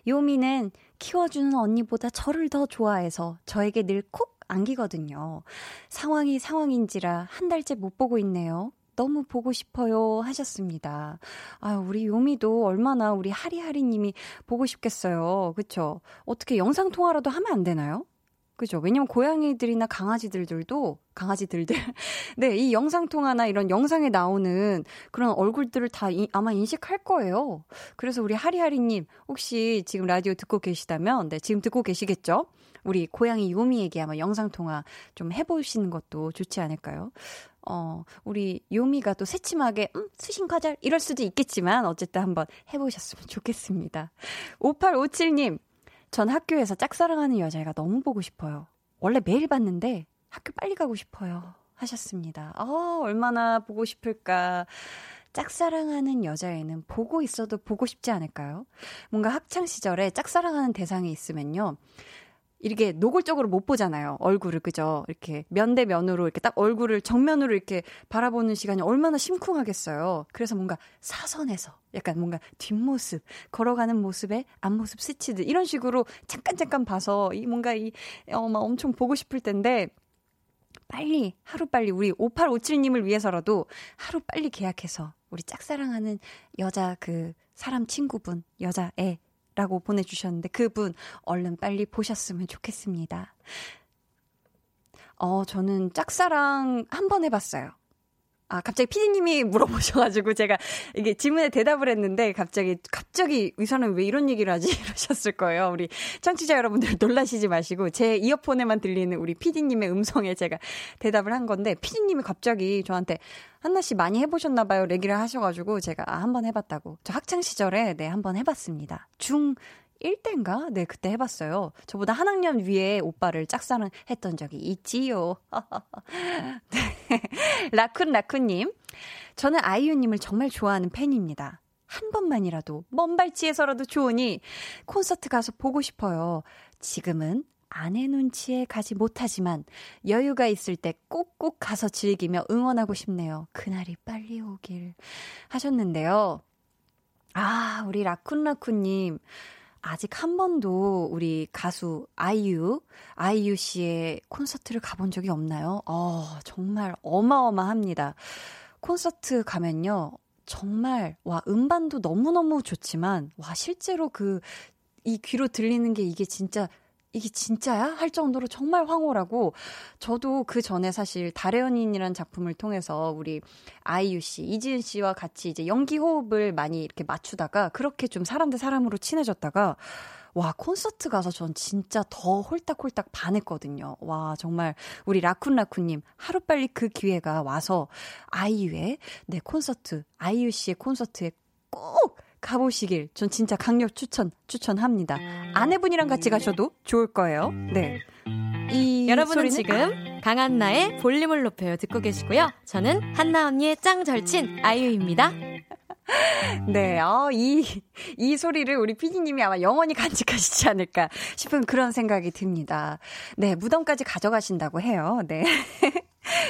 요미는 키워주는 언니보다 저를 더 좋아해서 저에게 늘 콕 안기거든요. 상황이 상황인지라 한 달째 못 보고 있네요. 너무 보고 싶어요 하셨습니다. 아유, 우리 요미도 얼마나 우리 하리하리님이 보고 싶겠어요. 그렇죠? 어떻게 영상통화라도 하면 안 되나요? 그렇죠? 왜냐면 고양이들이나 강아지들도 네, 이 영상통화나 이런 영상에 나오는 그런 얼굴들을 다 아마 인식할 거예요. 그래서 우리 하리하리님 혹시 지금 라디오 듣고 계시다면 네, 지금 듣고 계시겠죠? 우리 고양이 요미에게 아마 영상통화 좀 해보시는 것도 좋지 않을까요? 우리 요미가 또 새침하게 수신과절 이럴 수도 있겠지만 어쨌든 한번 해보셨으면 좋겠습니다. 5857님 전 학교에서 짝사랑하는 여자애가 너무 보고 싶어요. 원래 매일 봤는데 학교 빨리 가고 싶어요 하셨습니다. 얼마나 보고 싶을까. 짝사랑하는 여자애는 보고 있어도 보고 싶지 않을까요? 뭔가 학창시절에 짝사랑하는 대상이 있으면요 이렇게 노골적으로 못 보잖아요. 얼굴을, 그죠? 이렇게 면대면으로 이렇게 딱 얼굴을 정면으로 이렇게 바라보는 시간이 얼마나 심쿵하겠어요. 그래서 뭔가 사선에서 약간 뭔가 뒷모습, 걸어가는 모습에 앞모습 스치듯 이런 식으로 잠깐 봐서 막 엄청 보고 싶을 텐데 빨리, 하루빨리 우리 5857님을 위해서라도 하루빨리 계약해서 우리 짝사랑하는 여자 그 사람 친구분, 여자애 라고 보내주셨는데 그분 얼른 빨리 보셨으면 좋겠습니다. 저는 짝사랑 한 번 해봤어요. 아, 갑자기 피디님이 물어보셔가지고 제가 이게 질문에 대답을 했는데 갑자기 이 사람이 왜 이런 얘기를 하지? 이러셨을 거예요. 우리 청취자 여러분들 놀라시지 마시고 제 이어폰에만 들리는 우리 피디님의 음성에 제가 대답을 한 건데 피디님이 갑자기 저한테 한나 씨 많이 해보셨나 봐요. 얘기를 하셔가지고 제가 한번 해봤다고. 저 학창시절에 네, 한번 해봤습니다. 중1 때인가? 네, 그때 해봤어요. 저보다 한 학년 위에 오빠를 짝사랑했던 적이 있지요. 네. 라쿤님. 저는 아이유님을 정말 좋아하는 팬입니다. 한 번만이라도, 먼 발치에서라도 좋으니 콘서트 가서 보고 싶어요. 지금은 아내 눈치에 가지 못하지만 여유가 있을 때 꼭꼭 가서 즐기며 응원하고 싶네요. 그날이 빨리 오길 하셨는데요. 아, 우리 라쿤님. 아직 한 번도 우리 가수 아이유 씨의 콘서트를 가본 적이 없나요? 정말 어마어마합니다. 콘서트 가면요. 정말, 와, 음반도 너무너무 좋지만, 와, 실제로 이 귀로 들리는 게 이게 진짜야? 할 정도로 정말 황홀하고 저도 그 전에 사실 달의 연인이라는 작품을 통해서 우리 아이유 씨, 이지은 씨와 같이 이제 연기 호흡을 많이 이렇게 맞추다가 그렇게 좀 사람 대 사람으로 친해졌다가 와, 콘서트 가서 전 진짜 더 홀딱홀딱 반했거든요. 와, 정말 우리 라쿤님 하루빨리 그 기회가 와서 아이유의 네, 콘서트, 아이유 씨의 콘서트에 꼭 가보시길 전 진짜 강력 추천합니다. 아내분이랑 같이 가셔도 좋을 거예요. 네, 여러분은 지금 강한나의 볼륨을 높여요 듣고 계시고요. 저는 한나 언니의 짱 절친 아이유입니다. 네, 이 소리를 우리 피디님이 아마 영원히 간직하시지 않을까 싶은 그런 생각이 듭니다. 네, 무덤까지 가져가신다고 해요. 네.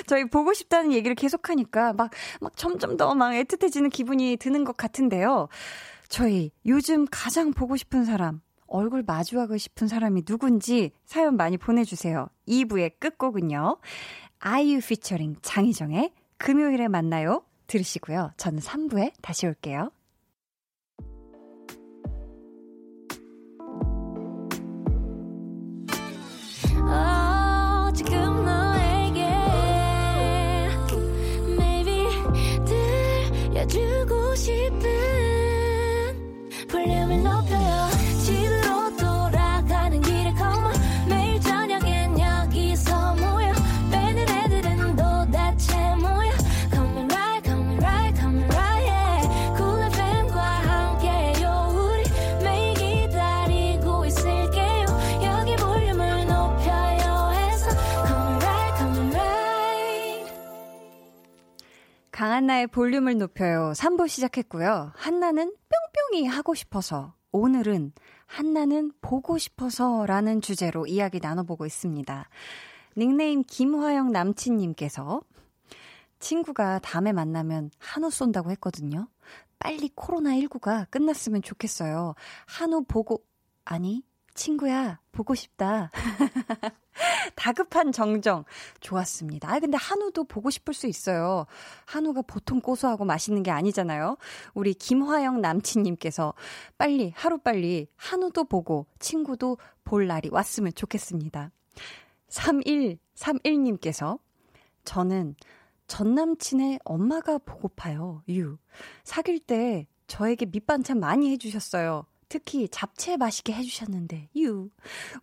저희 보고 싶다는 얘기를 계속하니까 막 점점 더 막 애틋해지는 기분이 드는 것 같은데요. 저희 요즘 가장 보고 싶은 사람 얼굴 마주하고 싶은 사람이 누군지 사연 많이 보내주세요. 2부의 끝곡은요. 아이유 피처링 장희정의 금요일에 만나요 들으시고요. 저는 3부에 다시 올게요. 지금 너에게 maybe 들려주고 싶은 볼륨을 높여요. 집으로 돌아가는 길에 come on. 매일 저녁엔 여기서 모여 빼는 애들은 도대체 뭐야. Come right, come right, come right yeah. Cool FM과 함께요. 우리 매일 기다리고 있을게요. 여기 볼륨을 높여요 해서 come right, come right. 강한나의 볼륨을 높여요 3부 시작했고요. 한나는 뿅뿅이 하고 싶어서, 오늘은 한나는 보고 싶어서 라는 주제로 이야기 나눠보고 있습니다. 닉네임 김화영 남친님께서 친구가 다음에 만나면 한우 쏜다고 했거든요. 빨리 코로나19가 끝났으면 좋겠어요. 한우 보고, 아니 친구야 보고 싶다. 다급한 정정 좋았습니다. 아 근데 한우도 보고 싶을 수 있어요. 한우가 보통 고소하고 맛있는 게 아니잖아요. 우리 김화영 남친님께서 빨리 하루빨리 한우도 보고 친구도 볼 날이 왔으면 좋겠습니다. 3131님께서 저는 전남친의 엄마가 보고파요. 사귈 때 저에게 밑반찬 많이 해주셨어요. 특히 잡채 맛있게 해주셨는데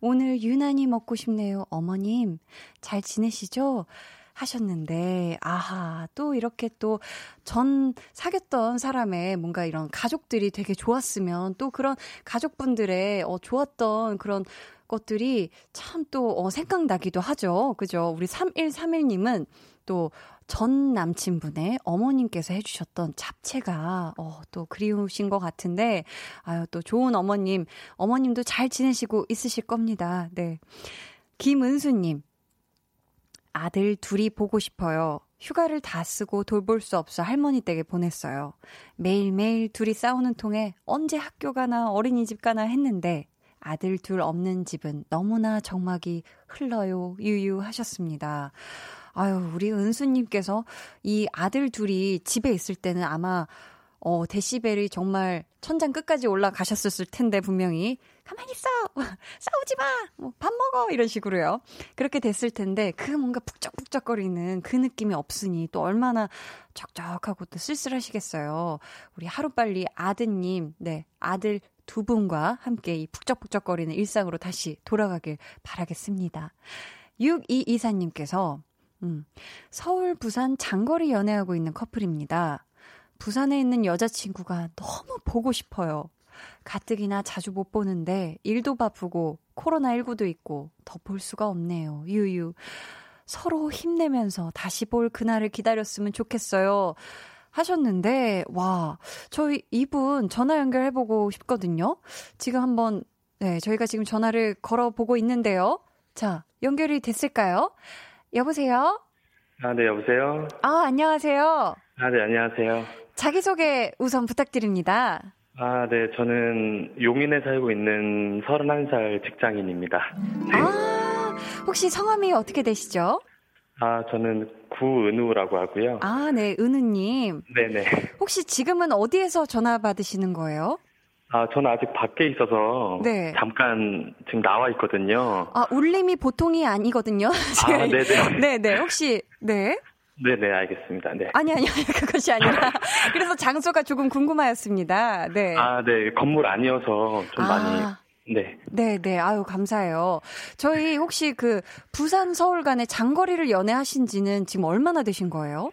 오늘 유난히 먹고 싶네요. 어머님 잘 지내시죠? 하셨는데 아하, 또 이렇게 또 전 사귀었던 사람의 뭔가 이런 가족들이 되게 좋았으면 또 그런 가족분들의 좋았던 그런 것들이 참 또 생각나기도 하죠. 그죠? 우리 3131님은 또 전 남친분의 어머님께서 해주셨던 잡채가 또 그리우신 것 같은데, 아유, 또 좋은 어머님, 어머님도 잘 지내시고 있으실 겁니다. 네. 김은수님, 아들 둘이 보고 싶어요. 휴가를 다 쓰고 돌볼 수 없어 할머니 댁에 보냈어요. 매일매일 둘이 싸우는 통에 언제 학교 가나 어린이집 가나 했는데 아들 둘 없는 집은 너무나 정막이 흘러요. 유유하셨습니다. 아유, 우리 은수님께서 이 아들 둘이 집에 있을 때는 아마 데시벨이 정말 천장 끝까지 올라가셨을 텐데 분명히 가만히 있어! 싸우지 마! 뭐 밥 먹어! 이런 식으로요. 그렇게 됐을 텐데 그 뭔가 북적북적거리는 그 느낌이 없으니 또 얼마나 적적하고 또 쓸쓸하시겠어요. 우리 하루빨리 아드님, 네, 아들 두 분과 함께 이 북적북적거리는 일상으로 다시 돌아가길 바라겠습니다. 6224님께서 서울, 부산 장거리 연애하고 있는 커플입니다. 부산에 있는 여자친구가 너무 보고 싶어요. 가뜩이나 자주 못 보는데 일도 바쁘고 코로나19도 있고 더 볼 수가 없네요. 유유. 서로 힘내면서 다시 볼 그날을 기다렸으면 좋겠어요. 하셨는데 와, 저희 이분 전화 연결해보고 싶거든요. 지금 한번 네, 저희가 지금 전화를 걸어보고 있는데요. 자, 연결이 됐을까요? 여보세요? 아, 네, 여보세요? 아, 안녕하세요? 아, 네, 안녕하세요. 자기소개 우선 부탁드립니다. 아, 네, 저는 용인에 살고 있는 31살 직장인입니다. 네. 아, 혹시 성함이 어떻게 되시죠? 아, 저는 구은우라고 하고요. 아, 네, 은우님. 네네. 혹시 지금은 어디에서 전화 받으시는 거예요? 아, 저는 아직 밖에 있어서 네. 잠깐 지금 나와 있거든요. 아, 울림이 보통이 아니거든요. 제가 아, 네네. 네네. 혹시 네. 네네, 알겠습니다. 네. 아니 그것이 아니라 그래서 장소가 조금 궁금하였습니다. 네. 아, 네, 건물 아니어서 좀 많이 네. 네네. 아유, 감사해요. 저희 혹시 그 부산 서울 간의 장거리를 연애하신 지는 지금 얼마나 되신 거예요?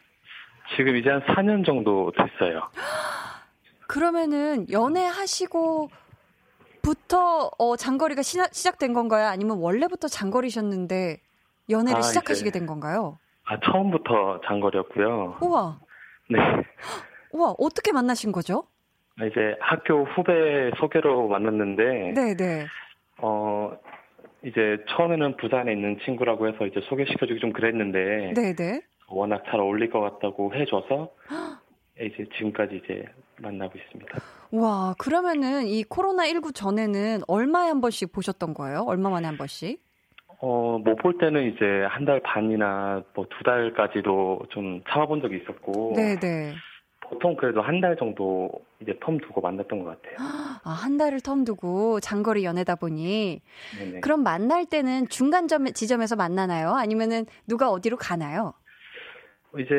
지금 이제 한 4년 정도 됐어요. 그러면은 연애하시고부터 장거리가 시작된 건가요? 아니면 원래부터 장거리셨는데 연애를 시작하시게 된 건가요? 아, 처음부터 장거리였고요. 우와. 네. 우와, 어떻게 만나신 거죠? 이제 학교 후배 소개로 만났는데 네네. 이제 처음에는 부산에 있는 친구라고 해서 이제 소개시켜주기 좀 그랬는데 네네. 워낙 잘 어울릴 것 같다고 해줘서 이제 지금까지 이제 만나고 있습니다. 와, 그러면은 이 코로나19 전에는 얼마에 한 번씩 보셨던 거예요? 얼마 만에 한 번씩? 못 볼 때는 이제 한 달 반이나 뭐 두 달까지도 좀 참아본 적이 있었고. 네네. 보통 그래도 한 달 정도 이제 텀 두고 만났던 것 같아요. 아, 한 달을 텀 두고 장거리 연애다 보니. 네네. 그럼 만날 때는 중간 지점에서 만나나요? 아니면은 누가 어디로 가나요? 이제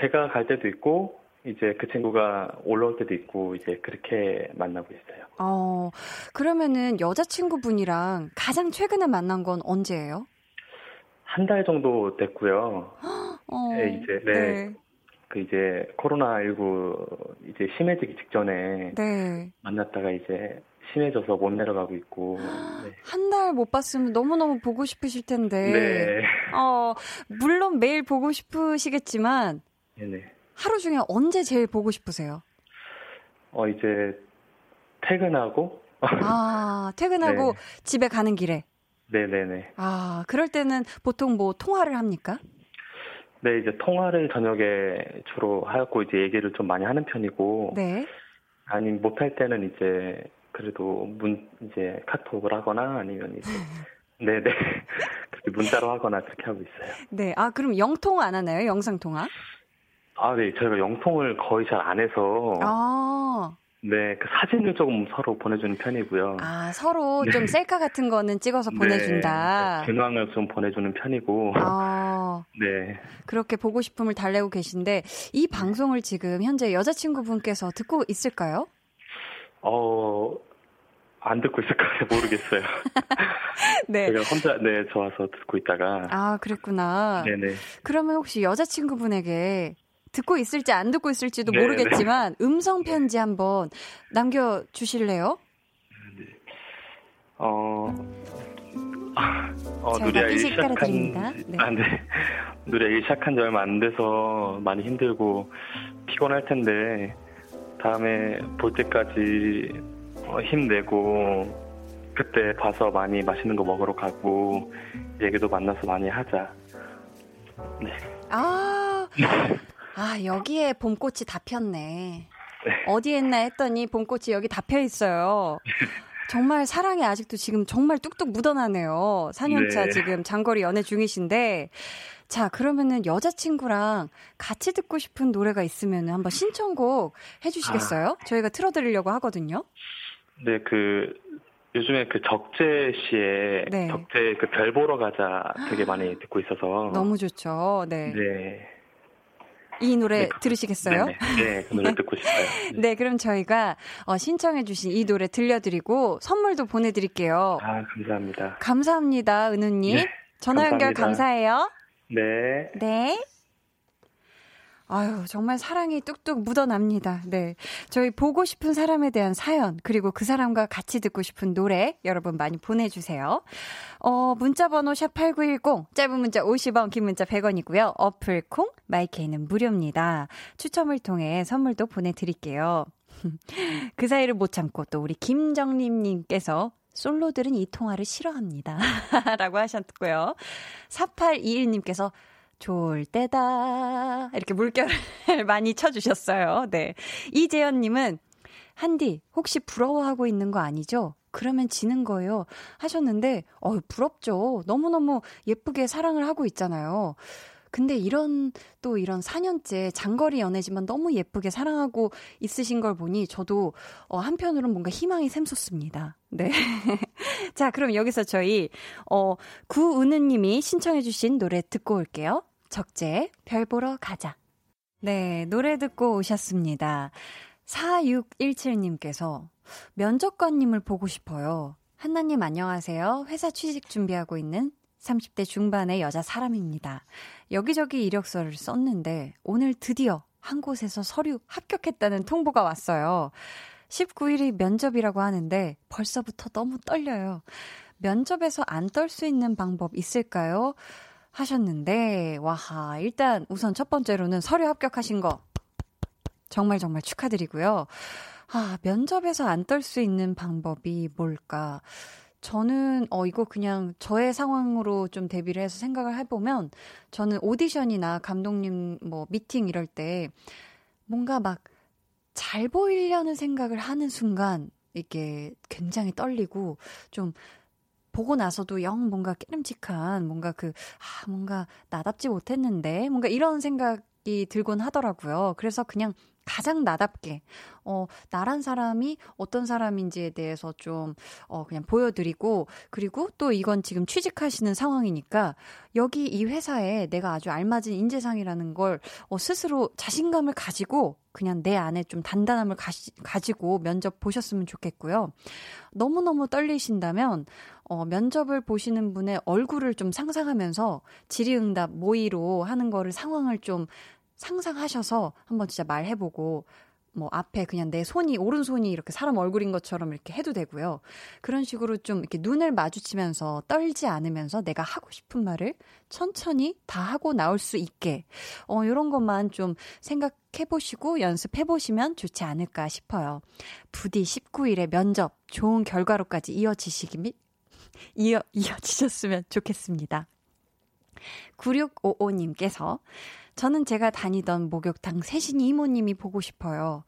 제가 갈 때도 있고, 이제 그 친구가 올라올 때도 있고, 이제 그렇게 만나고 있어요. 그러면은 여자친구분이랑 가장 최근에 만난 건 언제예요? 한 달 정도 됐고요. 네, 이제, 네. 그 이제 코로나19 이제 심해지기 직전에 네. 만났다가 이제 심해져서 못 내려가고 있고. 네. 한 달 못 봤으면 너무너무 보고 싶으실 텐데. 네. 물론 매일 보고 싶으시겠지만. 네네. 하루 중에 언제 제일 보고 싶으세요? 이제 퇴근하고. 아, 퇴근하고 네. 집에 가는 길에. 네네네. 아, 그럴 때는 보통 뭐 통화를 합니까? 네, 이제 통화를 저녁에 주로 하고 이제 얘기를 좀 많이 하는 편이고. 네. 아니, 못할 때는 이제 그래도 이제 카톡을 하거나 아니면 이제. 네네. 문자로 하거나 그렇게 하고 있어요. 네. 아, 그럼 영통 안 하나요? 영상통화? 아, 네. 저희가 영통을 거의 잘 안 해서. 아. 네. 그 사진을 조금 서로 보내주는 편이고요. 아, 서로 네. 좀 셀카 같은 거는 찍어서 보내준다. 네. 근황을 좀 보내주는 편이고. 아. 네. 그렇게 보고 싶음을 달래고 계신데, 이 방송을 지금 현재 여자친구분께서 듣고 있을까요? 안 듣고 있을까요? 모르겠어요. 네. 제가 혼자, 네, 좋아서 듣고 있다가. 아, 그랬구나. 네네. 그러면 혹시 여자친구분에게 듣고 있을지 안 듣고 있을지도 네네. 모르겠지만, 음성편지 한번 남겨주실래요? 네. 누리야, 일 시작한 지 얼마 안 돼서 많이 힘들고 피곤할 텐데, 다음에 볼 때까지 힘내고 그때 봐서 많이 맛있는 거 먹으러 가고 얘기도 만나서 많이 하자. 네. 아, 여기에 봄꽃이 다 폈네. 네. 어디에 있나 했더니 봄꽃이 여기 다 펴 있어요. 정말 사랑이 아직도 지금 정말 뚝뚝 묻어나네요. 4년차 네. 지금 장거리 연애 중이신데. 자, 그러면은 여자친구랑 같이 듣고 싶은 노래가 있으면 한번 신청곡 해주시겠어요? 저희가 틀어드리려고 하거든요. 네, 요즘에 적재 씨의 네. 적재 별 보러 가자 되게 많이 듣고 있어서. 너무 좋죠. 네. 네. 이 노래 네, 들으시겠어요? 네, 네, 그 노래 듣고 싶어요. 네, 네, 그럼 저희가 신청해주신 이 노래 들려드리고 선물도 보내드릴게요. 아, 감사합니다. 감사합니다, 은우님. 네, 전화 감사합니다. 연결 감사해요. 네. 네. 아유, 정말 사랑이 뚝뚝 묻어납니다. 네. 저희 보고 싶은 사람에 대한 사연, 그리고 그 사람과 같이 듣고 싶은 노래, 여러분 많이 보내주세요. 문자번호 샵8910, 짧은 문자 50원, 긴 문자 100원이고요. 어플 콩, 마이케이는 무료입니다. 추첨을 통해 선물도 보내드릴게요. 그 사이를 못 참고 또 우리 김정림님께서 솔로들은 이 통화를 싫어합니다. 라고 하셨고요. 4821님께서 좋을 때다. 이렇게 물결을 많이 쳐주셨어요. 네. 이재현님은, 한디, 혹시 부러워하고 있는 거 아니죠? 그러면 지는 거예요. 하셨는데, 부럽죠. 너무너무 예쁘게 사랑을 하고 있잖아요. 근데 이런 4년째 장거리 연애지만 너무 예쁘게 사랑하고 있으신 걸 보니 저도 한편으로는 뭔가 희망이 샘솟습니다. 네. 자, 그럼 여기서 저희 구은은님이 신청해 주신 노래 듣고 올게요. 적재 별 보러 가자. 네, 노래 듣고 오셨습니다. 4617님께서 면접관님을 보고 싶어요. 한나님 안녕하세요. 회사 취직 준비하고 있는 30대 중반의 여자 사람입니다. 여기저기 이력서를 썼는데 오늘 드디어 한 곳에서 서류 합격했다는 통보가 왔어요. 19일이 면접이라고 하는데 벌써부터 너무 떨려요. 면접에서 안 떨 수 있는 방법 있을까요? 하셨는데, 와하, 일단 우선 첫 번째로는 서류 합격하신 거 정말 정말 축하드리고요. 아, 면접에서 안 떨 수 있는 방법이 뭘까? 저는 이거 그냥 저의 상황으로 좀 대비를 해서 생각을 해보면, 저는 오디션이나 감독님 뭐 미팅 이럴 때 뭔가 막 잘 보이려는 생각을 하는 순간 이게 굉장히 떨리고 좀 보고 나서도 영 뭔가 깨름직한 뭔가 뭔가 나답지 못했는데 뭔가 이런 생각이 들곤 하더라고요. 그래서 그냥 가장 나답게 나란 사람이 어떤 사람인지에 대해서 좀 그냥 보여드리고 그리고 또 이건 지금 취직하시는 상황이니까 여기 이 회사에 내가 아주 알맞은 인재상이라는 걸 스스로 자신감을 가지고 그냥 내 안에 좀 단단함을 가지고 면접 보셨으면 좋겠고요. 너무너무 떨리신다면 면접을 보시는 분의 얼굴을 좀 상상하면서 질의응답 모의로 하는 거를 상황을 좀 상상하셔서 한번 진짜 말해보고 뭐 앞에 그냥 내 손이 오른손이 이렇게 사람 얼굴인 것처럼 이렇게 해도 되고요. 그런 식으로 좀 이렇게 눈을 마주치면서 떨지 않으면서 내가 하고 싶은 말을 천천히 다 하고 나올 수 있게 이런 것만 좀 생각해보시고 연습해보시면 좋지 않을까 싶어요. 부디 19일에 면접 좋은 결과로까지 이어지셨으면 좋겠습니다. 9655님께서 저는 제가 다니던 목욕탕 세신이 이모님이 보고 싶어요.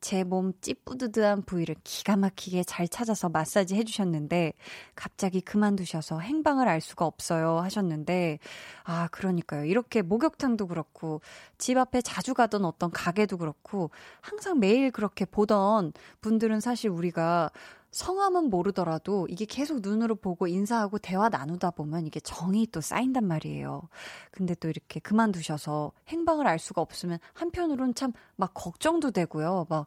제 몸 찌뿌드드한 부위를 기가 막히게 잘 찾아서 마사지 해주셨는데 갑자기 그만두셔서 행방을 알 수가 없어요 하셨는데 그러니까요. 이렇게 목욕탕도 그렇고 집 앞에 자주 가던 어떤 가게도 그렇고 항상 매일 그렇게 보던 분들은 사실 우리가 성함은 모르더라도 이게 계속 눈으로 보고 인사하고 대화 나누다 보면 이게 정이 또 쌓인단 말이에요. 근데 또 이렇게 그만두셔서 행방을 알 수가 없으면 한편으로는 참 막 걱정도 되고요. 막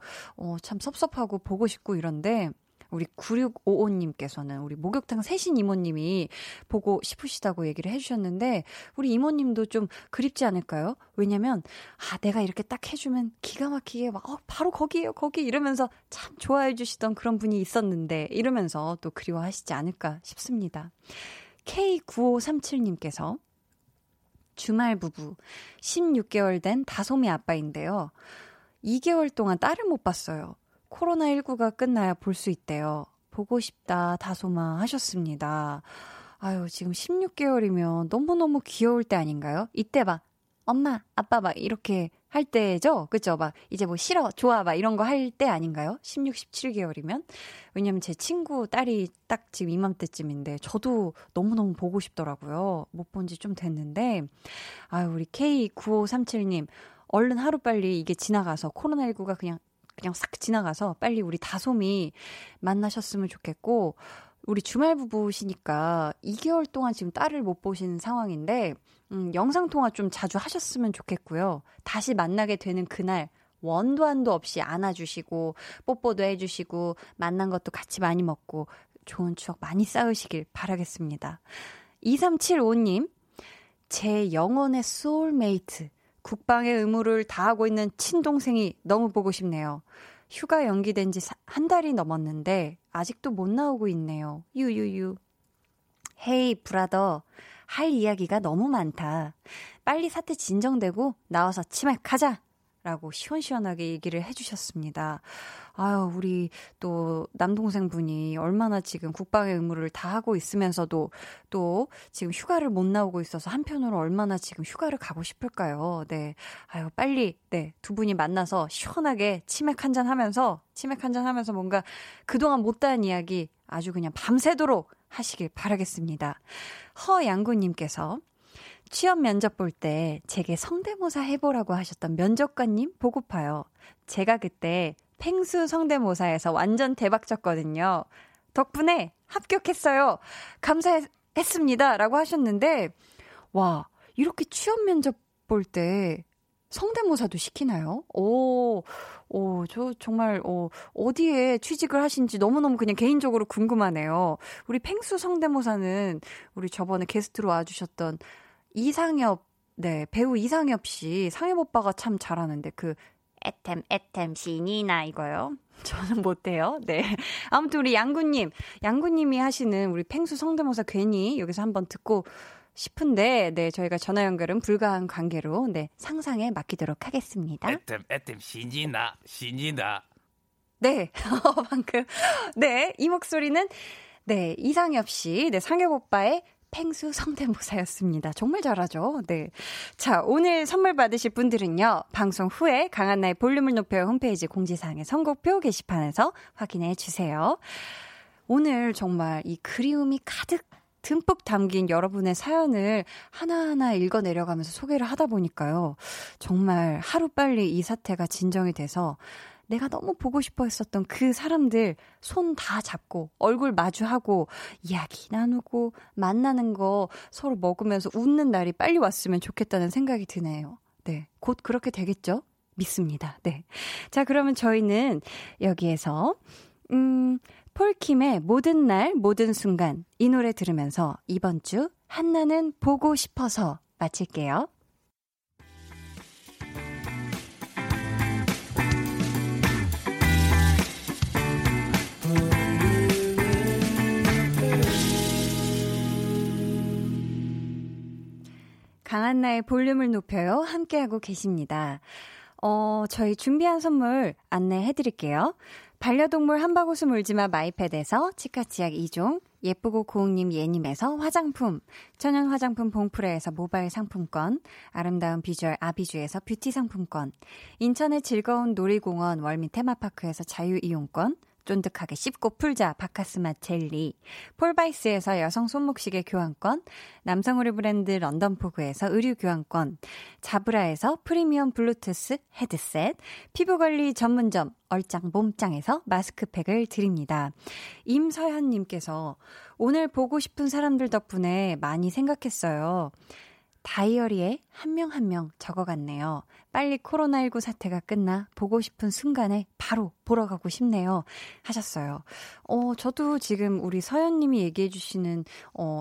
참 섭섭하고 보고 싶고 이런데 우리 9655님께서는 우리 목욕탕 세신 이모님이 보고 싶으시다고 얘기를 해주셨는데 우리 이모님도 좀 그립지 않을까요? 왜냐면 내가 이렇게 딱 해주면 기가 막히게 막 바로 거기예요 거기 이러면서 참 좋아해 주시던 그런 분이 있었는데 이러면서 또 그리워하시지 않을까 싶습니다. K9537님께서 주말 부부 16개월 된 다솜이 아빠인데요. 2개월 동안 딸을 못 봤어요. 코로나19가 끝나야 볼 수 있대요. 보고 싶다 다솜아 하셨습니다. 아유 지금 16개월이면 너무너무 귀여울 때 아닌가요? 이때 막 엄마 아빠 막 이렇게 할 때죠? 그쵸? 막 이제 뭐 싫어 좋아 막 이런 거 할 때 아닌가요? 16, 17개월이면? 왜냐면 제 친구 딸이 딱 지금 이맘때쯤인데 저도 너무너무 보고 싶더라고요. 못 본 지 좀 됐는데 아유 우리 K9537님 얼른 하루빨리 이게 지나가서 코로나19가 그냥 싹 지나가서 빨리 우리 다솜이 만나셨으면 좋겠고 우리 주말 부부시니까 2개월 동안 지금 딸을 못 보신 상황인데 영상통화 좀 자주 하셨으면 좋겠고요. 다시 만나게 되는 그날 원도 한도 없이 안아주시고 뽀뽀도 해주시고 만난 것도 같이 많이 먹고 좋은 추억 많이 쌓으시길 바라겠습니다. 2375님 제 영혼의 소울메이트 국방의 의무를 다하고 있는 친동생이 너무 보고 싶네요. 휴가 연기된 지 한 달이 넘었는데 아직도 못 나오고 있네요. 유유유. 헤이 브라더. 할 이야기가 너무 많다. 빨리 사태 진정되고 나와서 치맥하자. 라고 시원시원하게 얘기를 해주셨습니다. 아유, 우리 또 남동생 분이 얼마나 지금 국방의 의무를 다하고 있으면서도 또 지금 휴가를 못 나오고 있어서 한편으로 얼마나 지금 휴가를 가고 싶을까요? 네. 아유, 빨리, 네. 두 분이 만나서 시원하게 치맥 한잔 하면서 뭔가 그동안 못다한 이야기 아주 그냥 밤새도록 하시길 바라겠습니다. 허양구님께서 취업 면접 볼 때 제게 성대모사 해보라고 하셨던 면접관님 보고파요. 제가 그때 펭수 성대모사에서 완전 대박 쳤거든요. 덕분에 합격했어요. 감사했습니다. 라고 하셨는데 와 이렇게 취업 면접 볼 때 성대모사도 시키나요? 저 정말 어디에 취직을 하신지 너무너무 그냥 개인적으로 궁금하네요. 우리 펭수 성대모사는 우리 저번에 게스트로 와주셨던 배우 이상엽 씨, 상엽 오빠가 참 잘하는데, 애템, 신이나 이거요. 저는 못해요. 네. 아무튼 우리 양구님이 하시는 우리 펭수 성대모사 괜히 여기서 한번 듣고 싶은데, 네, 저희가 전화 연결은 불가한 관계로, 네, 상상에 맡기도록 하겠습니다. 애템, 신이나. 네. 방금. 네, 이 목소리는, 네, 이상엽 씨, 네, 상엽 오빠의 펭수 성대모사였습니다. 정말 잘하죠. 네. 자, 오늘 선물 받으실 분들은요. 방송 후에 강한나의 볼륨을 높여요 홈페이지 공지사항의 선곡표 게시판에서 확인해 주세요. 오늘 정말 이 그리움이 가득 듬뿍 담긴 여러분의 사연을 하나하나 읽어내려가면서 소개를 하다 보니까요. 정말 하루빨리 이 사태가 진정이 돼서 내가 너무 보고 싶어 했었던 그 사람들 손 다 잡고 얼굴 마주하고 이야기 나누고 만나는 거 서로 먹으면서 웃는 날이 빨리 왔으면 좋겠다는 생각이 드네요. 네, 곧 그렇게 되겠죠? 믿습니다. 네, 자 그러면 저희는 여기에서 폴킴의 모든 날 모든 순간 이 노래 들으면서 이번 주 한나는 보고 싶어서 마칠게요. 강한나의 볼륨을 높여요. 함께하고 계십니다. 저희 준비한 선물 안내해드릴게요. 반려동물 한바구스 물지마 마이패드에서 치카치약 2종, 예쁘고 고운님 예님에서 화장품, 천연 화장품 봉프레에서 모바일 상품권, 아름다운 비주얼 아비주에서 뷰티 상품권, 인천의 즐거운 놀이공원 월미 테마파크에서 자유이용권, 쫀득하게 씹고 풀자 바카스맛 젤리, 폴바이스에서 여성 손목시계 교환권, 남성 의류 브랜드 런던포그에서 의류 교환권, 자브라에서 프리미엄 블루투스 헤드셋, 피부관리 전문점 얼짱 몸짱에서 마스크팩을 드립니다. 임서현님께서 오늘 보고 싶은 사람들 덕분에 많이 생각했어요. 다이어리에 한 명 한 명 적어갔네요. 빨리 코로나19 사태가 끝나 보고 싶은 순간에 바로 보러 가고 싶네요. 하셨어요. 저도 지금 우리 서연님이 얘기해 주시는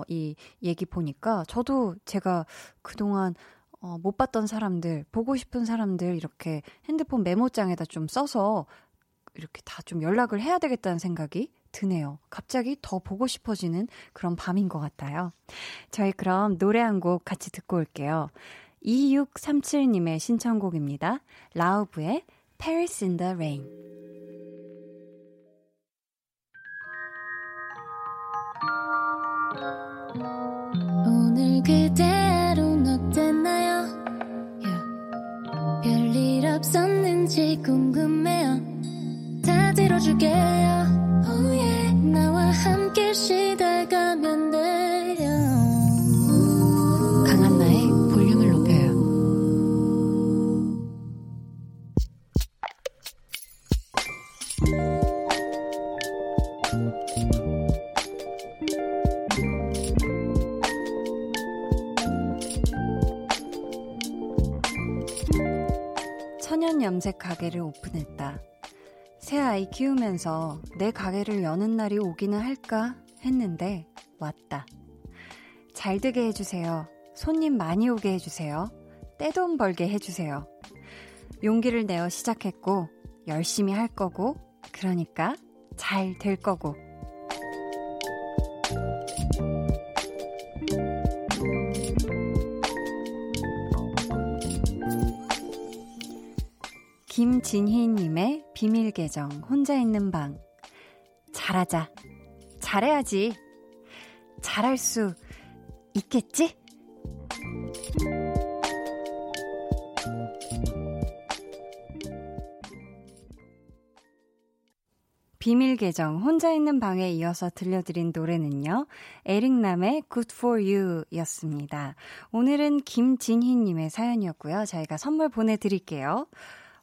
이 얘기 보니까 저도 제가 그동안 못 봤던 사람들, 보고 싶은 사람들 이렇게 핸드폰 메모장에다 좀 써서 이렇게 다 좀 연락을 해야 되겠다는 생각이 드네요. 갑자기 더 보고 싶어지는 그런 밤인 것 같아요. 저희 그럼 노래 한 곡 같이 듣고 올게요. 2637님의 신청곡입니다. 라우브의 Paris in the Rain. 오늘 그대로는 어땠나요? 별일 없었는지 궁금해요. 다 들어줄게요. Oh yeah. 나와 함께 쉬다 가면 돼요. 강한나의 볼륨을 높여요. 천연 염색 가게를 오픈했다. 새 아이 키우면서 내 가게를 여는 날이 오기는 할까 했는데 왔다. 잘 되게 해주세요. 손님 많이 오게 해주세요. 떼돈 벌게 해주세요. 용기를 내어 시작했고 열심히 할 거고 그러니까 잘 될 거고. 김진희님의 비밀계정 혼자 있는 방. 잘하자. 잘해야지. 잘할 수 있겠지? 비밀계정 혼자 있는 방에 이어서 들려드린 노래는요. 에릭남의 Good For You 였습니다. 오늘은 김진희님의 사연이었고요. 저희가 선물 보내드릴게요.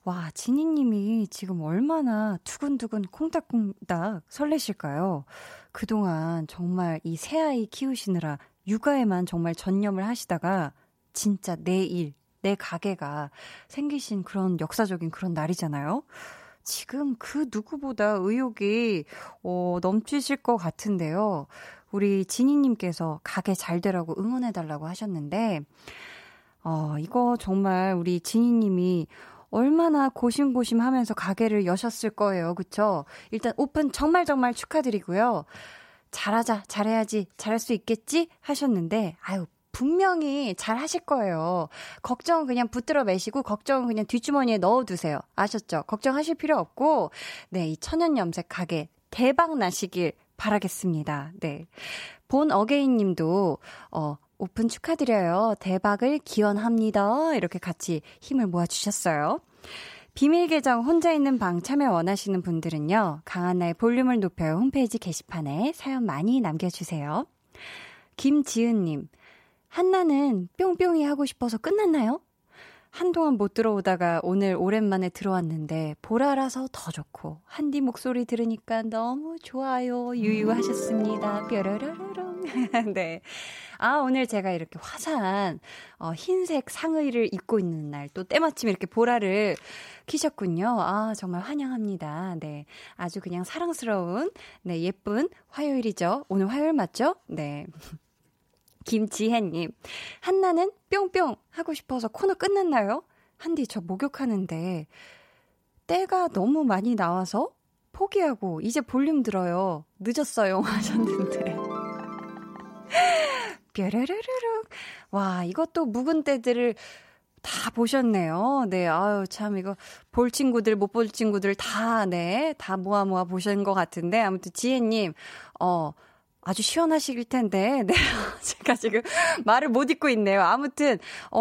와, 진희님이 지금 얼마나 두근두근 콩닥콩닥 설레실까요? 그동안 정말 이 새아이 키우시느라 육아에만 정말 전념을 하시다가 진짜 내 일, 내 가게가 생기신 그런 역사적인 그런 날이잖아요. 지금 그 누구보다 의욕이 넘치실 것 같은데요. 우리 진희님께서 가게 잘 되라고 응원해달라고 하셨는데 이거 정말 우리 진희님이 얼마나 고심고심하면서 가게를 여셨을 거예요. 그쵸? 일단 오픈 정말 축하드리고요. 잘하자, 잘해야지, 잘할 수 있겠지? 하셨는데 아유 분명히 잘하실 거예요. 걱정은 그냥 붙들어 매시고 걱정은 그냥 뒷주머니에 넣어두세요. 아셨죠? 걱정하실 필요 없고 네, 이 천연염색 가게 대박 나시길 바라겠습니다. 네. 본 어게인 님도, 오픈 축하드려요. 대박을 기원합니다. 이렇게 같이 힘을 모아주셨어요. 비밀 계정 혼자 있는 방 참여 원하시는 분들은요. 강한나의 볼륨을 높여요. 홈페이지 게시판에 사연 많이 남겨주세요. 김지은님. 한나는 뿅뿅이 하고 싶어서 끝났나요? 한동안 못 들어오다가 오늘 오랜만에 들어왔는데 보라라서 더 좋고 한디 목소리 들으니까 너무 좋아요. 유유하셨습니다. 뾰라라라롱. 네. 아, 오늘 제가 이렇게 화사한 흰색 상의를 입고 있는 날 또 때마침 이렇게 보라를 키셨군요. 아, 정말 환영합니다. 네. 아주 그냥 사랑스러운 네, 예쁜 화요일이죠. 오늘 화요일 맞죠? 네. 김지혜님, 한나는 뿅뿅 하고 싶어서 코너 끝났나요? 한디 저 목욕하는데 때가 너무 많이 나와서 포기하고 이제 볼륨 들어요. 늦었어요 하셨는데 뾰르르르륵. 와, 이것도 묵은 때들을 다 보셨네요. 네, 아유, 참, 이거, 볼 친구들, 못 볼 친구들 다, 네, 다 모아 보신 것 같은데, 아무튼 지혜님, 아주 시원하실 텐데, 네. 제가 지금 말을 못 잊고 있네요. 아무튼,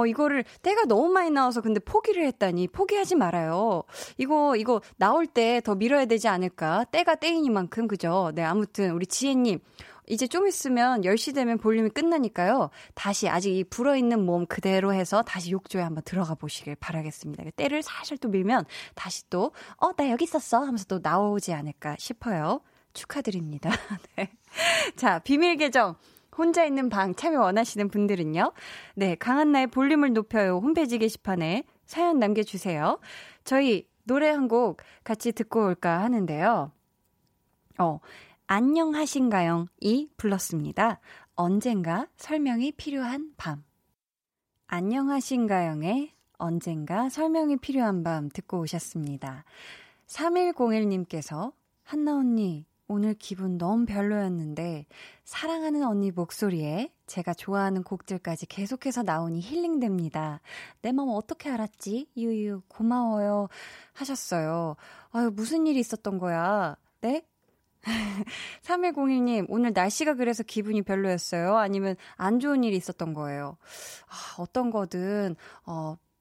이거를 때가 너무 많이 나와서 근데 포기를 했다니, 포기하지 말아요. 이거 나올 때 더 밀어야 되지 않을까. 때가 때이니만큼, 그죠? 네, 아무튼, 우리 지혜님. 이제 좀 있으면 10시 되면 볼륨이 끝나니까요. 다시 아직 이 불어있는 몸 그대로 해서 다시 욕조에 한번 들어가 보시길 바라겠습니다. 때를 살살 또 밀면 다시 또, 나 여기 있었어 하면서 또 나오지 않을까 싶어요. 축하드립니다. 네. 자, 비밀 계정 혼자 있는 방 참여 원하시는 분들은요. 네, 강한나의 볼륨을 높여요. 홈페이지 게시판에 사연 남겨주세요. 저희 노래 한 곡 같이 듣고 올까 하는데요. 안녕하신가요? 이 불렀습니다. 언젠가 설명이 필요한 밤. 안녕하신가요의 언젠가 설명이 필요한 밤 듣고 오셨습니다. 3101님께서 한나 언니 오늘 기분 너무 별로였는데 사랑하는 언니 목소리에 제가 좋아하는 곡들까지 계속해서 나오니 힐링됩니다. 내 마음 어떻게 알았지? 유유 고마워요 하셨어요. 아유 무슨 일이 있었던 거야? 네? 3101님 오늘 날씨가 그래서 기분이 별로였어요? 아니면 안 좋은 일이 있었던 거예요? 아, 어떤 거든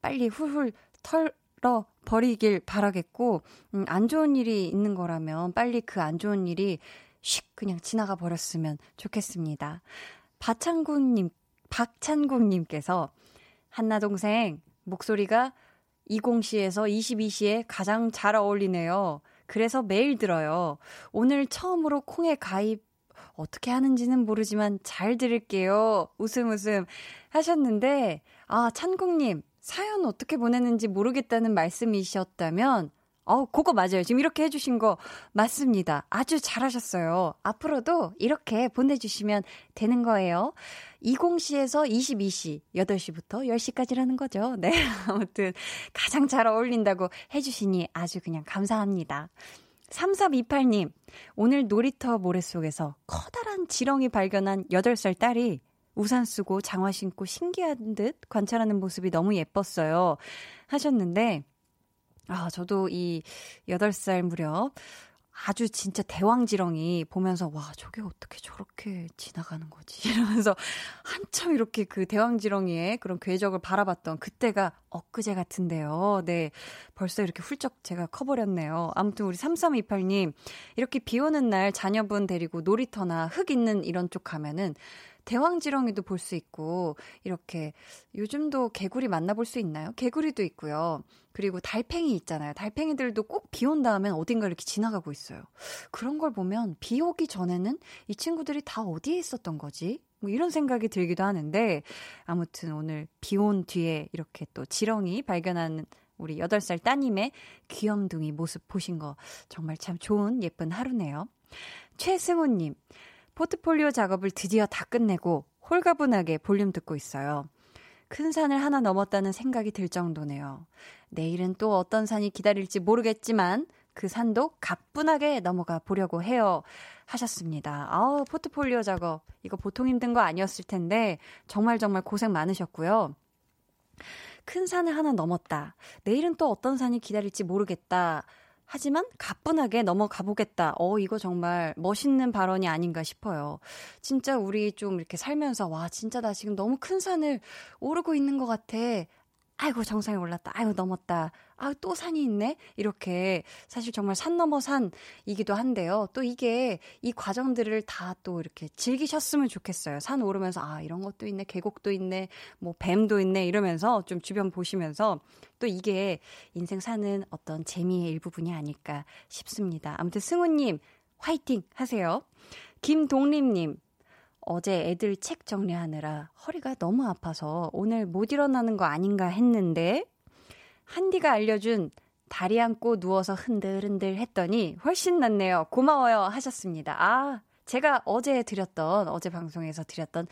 빨리 훌훌 털어버리길 바라겠고 안 좋은 일이 있는 거라면 빨리 그 안 좋은 일이 슉 그냥 지나가 버렸으면 좋겠습니다. 박찬국님께서 한나 동생 목소리가 20시에서 22시에 가장 잘 어울리네요. 그래서 매일 들어요. 오늘 처음으로 콩에 가입 어떻게 하는지는 모르지만 잘 들을게요. 웃음 하셨는데 아 찬국님 사연 어떻게 보내는지 모르겠다는 말씀이셨다면 그거 맞아요. 지금 이렇게 해주신 거 맞습니다. 아주 잘하셨어요. 앞으로도 이렇게 보내주시면 되는 거예요. 20시에서 22시, 8시부터 10시까지라는 거죠. 네, 아무튼 가장 잘 어울린다고 해주시니 아주 그냥 감사합니다. 3328님, 오늘 놀이터 모래속에서 커다란 지렁이 발견한 8살 딸이 우산 쓰고 장화 신고 신기한 듯 관찰하는 모습이 너무 예뻤어요 하셨는데 아, 저도 이 8살 무렵 아주 진짜 대왕지렁이 보면서 와, 저게 어떻게 저렇게 지나가는 거지? 이러면서 한참 이렇게 그 대왕지렁이의 그런 궤적을 바라봤던 그때가 엊그제 같은데요. 네, 벌써 이렇게 훌쩍 제가 커버렸네요. 아무튼 우리 3328님, 이렇게 비 오는 날 자녀분 데리고 놀이터나 흙 있는 이런 쪽 가면은 대왕지렁이도 볼 수 있고 이렇게 요즘도 개구리 만나볼 수 있나요? 개구리도 있고요. 그리고 달팽이 있잖아요. 달팽이들도 꼭 비 온 다음엔 어딘가 이렇게 지나가고 있어요. 그런 걸 보면 비 오기 전에는 이 친구들이 다 어디에 있었던 거지? 뭐 이런 생각이 들기도 하는데 아무튼 오늘 비 온 뒤에 이렇게 또 지렁이 발견하는 우리 8살 따님의 귀염둥이 모습 보신 거 정말 참 좋은 예쁜 하루네요. 최승우님. 포트폴리오 작업을 드디어 다 끝내고 홀가분하게 볼륨 듣고 있어요. 큰 산을 하나 넘었다는 생각이 들 정도네요. 내일은 또 어떤 산이 기다릴지 모르겠지만 그 산도 가뿐하게 넘어가 보려고 해요. 하셨습니다. 아우, 포트폴리오 작업 이거 보통 힘든 거 아니었을 텐데 정말 고생 많으셨고요. 큰 산을 하나 넘었다. 내일은 또 어떤 산이 기다릴지 모르겠다. 하지만 가뿐하게 넘어가 보겠다. 이거 정말 멋있는 발언이 아닌가 싶어요. 진짜 우리 좀 이렇게 살면서 와 진짜 나 지금 너무 큰 산을 오르고 있는 것 같아. 아이고 정상에 올랐다. 아이고 넘었다. 아유 또 산이 있네. 이렇게 사실 정말 산 넘어 산이기도 한데요. 또 이게 이 과정들을 다 또 이렇게 즐기셨으면 좋겠어요. 산 오르면서 아 이런 것도 있네. 계곡도 있네. 뭐 뱀도 있네. 이러면서 좀 주변 보시면서 또 이게 인생 사는 어떤 재미의 일부분이 아닐까 싶습니다. 아무튼 승우님 화이팅 하세요. 김동림님. 어제 애들 책 정리하느라 허리가 너무 아파서 오늘 못 일어나는 거 아닌가 했는데 한디가 알려준 다리 안고 누워서 흔들흔들 했더니 훨씬 낫네요. 고마워요 하셨습니다. 아 제가 어제 방송에서 드렸던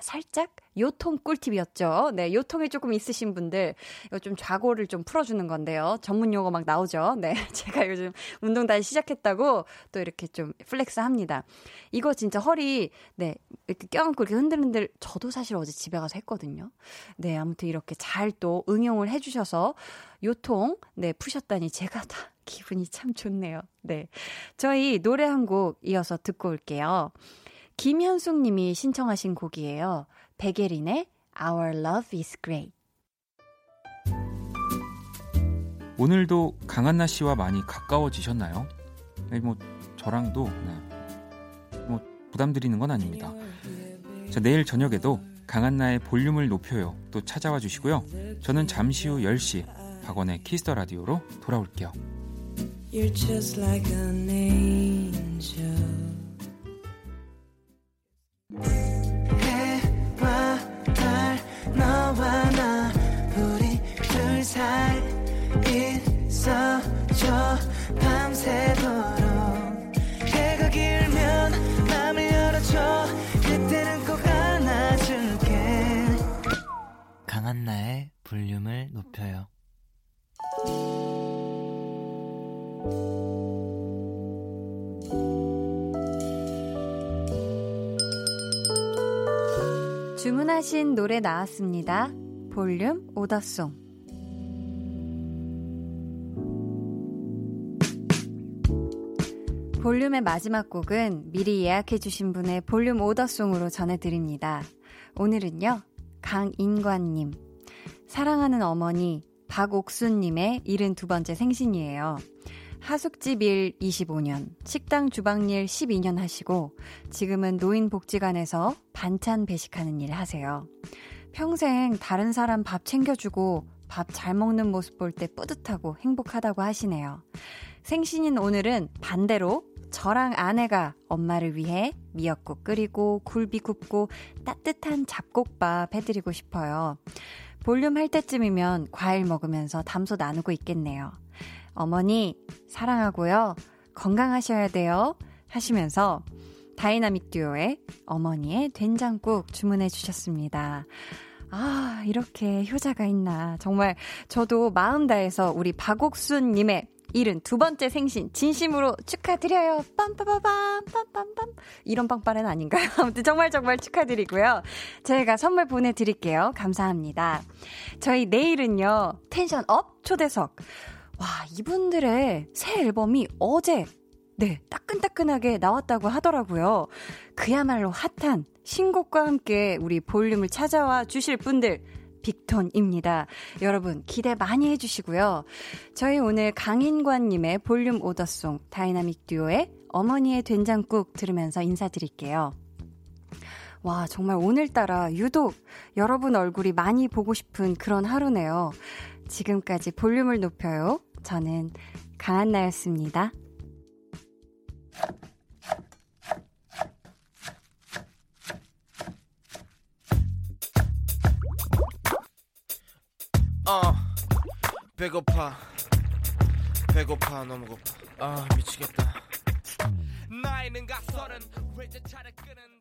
살짝 요통 꿀팁이었죠. 네, 요통이 조금 있으신 분들 이거 좀 좌골을 좀 풀어주는 건데요. 전문 용어 막 나오죠. 네, 제가 요즘 운동 다시 시작했다고 또 이렇게 좀 플렉스합니다. 이거 진짜 허리 네 이렇게 껴안고 이렇게 흔들흔들 저도 사실 어제 집에 가서 했거든요. 네, 아무튼 이렇게 잘 또 응용을 해주셔서 요통 네 푸셨다니 제가 다 기분이 참 좋네요. 네, 저희 노래 한 곡 이어서 듣고 올게요. 김현숙 님이 신청하신 곡이에요. 백예린의 Our Love is Great. 오늘도 강한나 씨와 많이 가까워지셨나요? 네, 저랑도 네. 부담드리는 건 아닙니다. 자, 내일 저녁에도 강한나의 볼륨을 높여요. 또 찾아와 주시고요. 저는 잠시 후 10시 박원의 키스더 라디오로 돌아올게요. You're just like an angel. 해와 달 너와 나 우리 둘 사이 있어줘 밤새도록 해가 길면 맘을 열어줘 그때는 꼭 안아줄게 강한나의 볼륨을 높여요. 주문하신 노래 나왔습니다. 볼륨 오더송. 볼륨의 마지막 곡은 미리 예약해주신 분의 볼륨 오더송으로 전해드립니다. 오늘은요. 강인관님. 사랑하는 어머니 박옥수님의 72번째 생신이에요. 하숙집 일 25년, 식당 주방 일 12년 하시고 지금은 노인복지관에서 반찬 배식하는 일 하세요. 평생 다른 사람 밥 챙겨주고 밥 잘 먹는 모습 볼 때 뿌듯하고 행복하다고 하시네요. 생신인 오늘은 반대로 저랑 아내가 엄마를 위해 미역국 끓이고 굴비 굽고 따뜻한 잡곡밥 해드리고 싶어요. 볼륨 할 때쯤이면 과일 먹으면서 담소 나누고 있겠네요. 어머니 사랑하고요. 건강하셔야 돼요. 하시면서 다이나믹 듀오의 어머니의 된장국 주문해 주셨습니다. 아 이렇게 효자가 있나. 정말 저도 마음 다해서 우리 박옥순님의 72번째 생신 진심으로 축하드려요. 빰빠바밤 빰빰빰 이런 빵빠레는 아닌가요? 아무튼 정말 축하드리고요. 저희가 선물 보내드릴게요. 감사합니다. 저희 내일은요. 텐션업 초대석. 와, 이분들의 새 앨범이 어제 네, 따끈따끈하게 나왔다고 하더라고요. 그야말로 핫한 신곡과 함께 우리 볼륨을 찾아와 주실 분들 빅톤입니다. 여러분 기대 많이 해주시고요. 저희 오늘 강인관님의 볼륨 오더송 다이나믹 듀오의 어머니의 된장국 들으면서 인사드릴게요. 와, 정말 오늘따라 유독 여러분 얼굴이 많이 보고 싶은 그런 하루네요. 지금까지 볼륨을 높여요. 저는 강한나였습니다. 배고파 너무 고파 미치겠다 나이는 가서는 회전 차를 끄는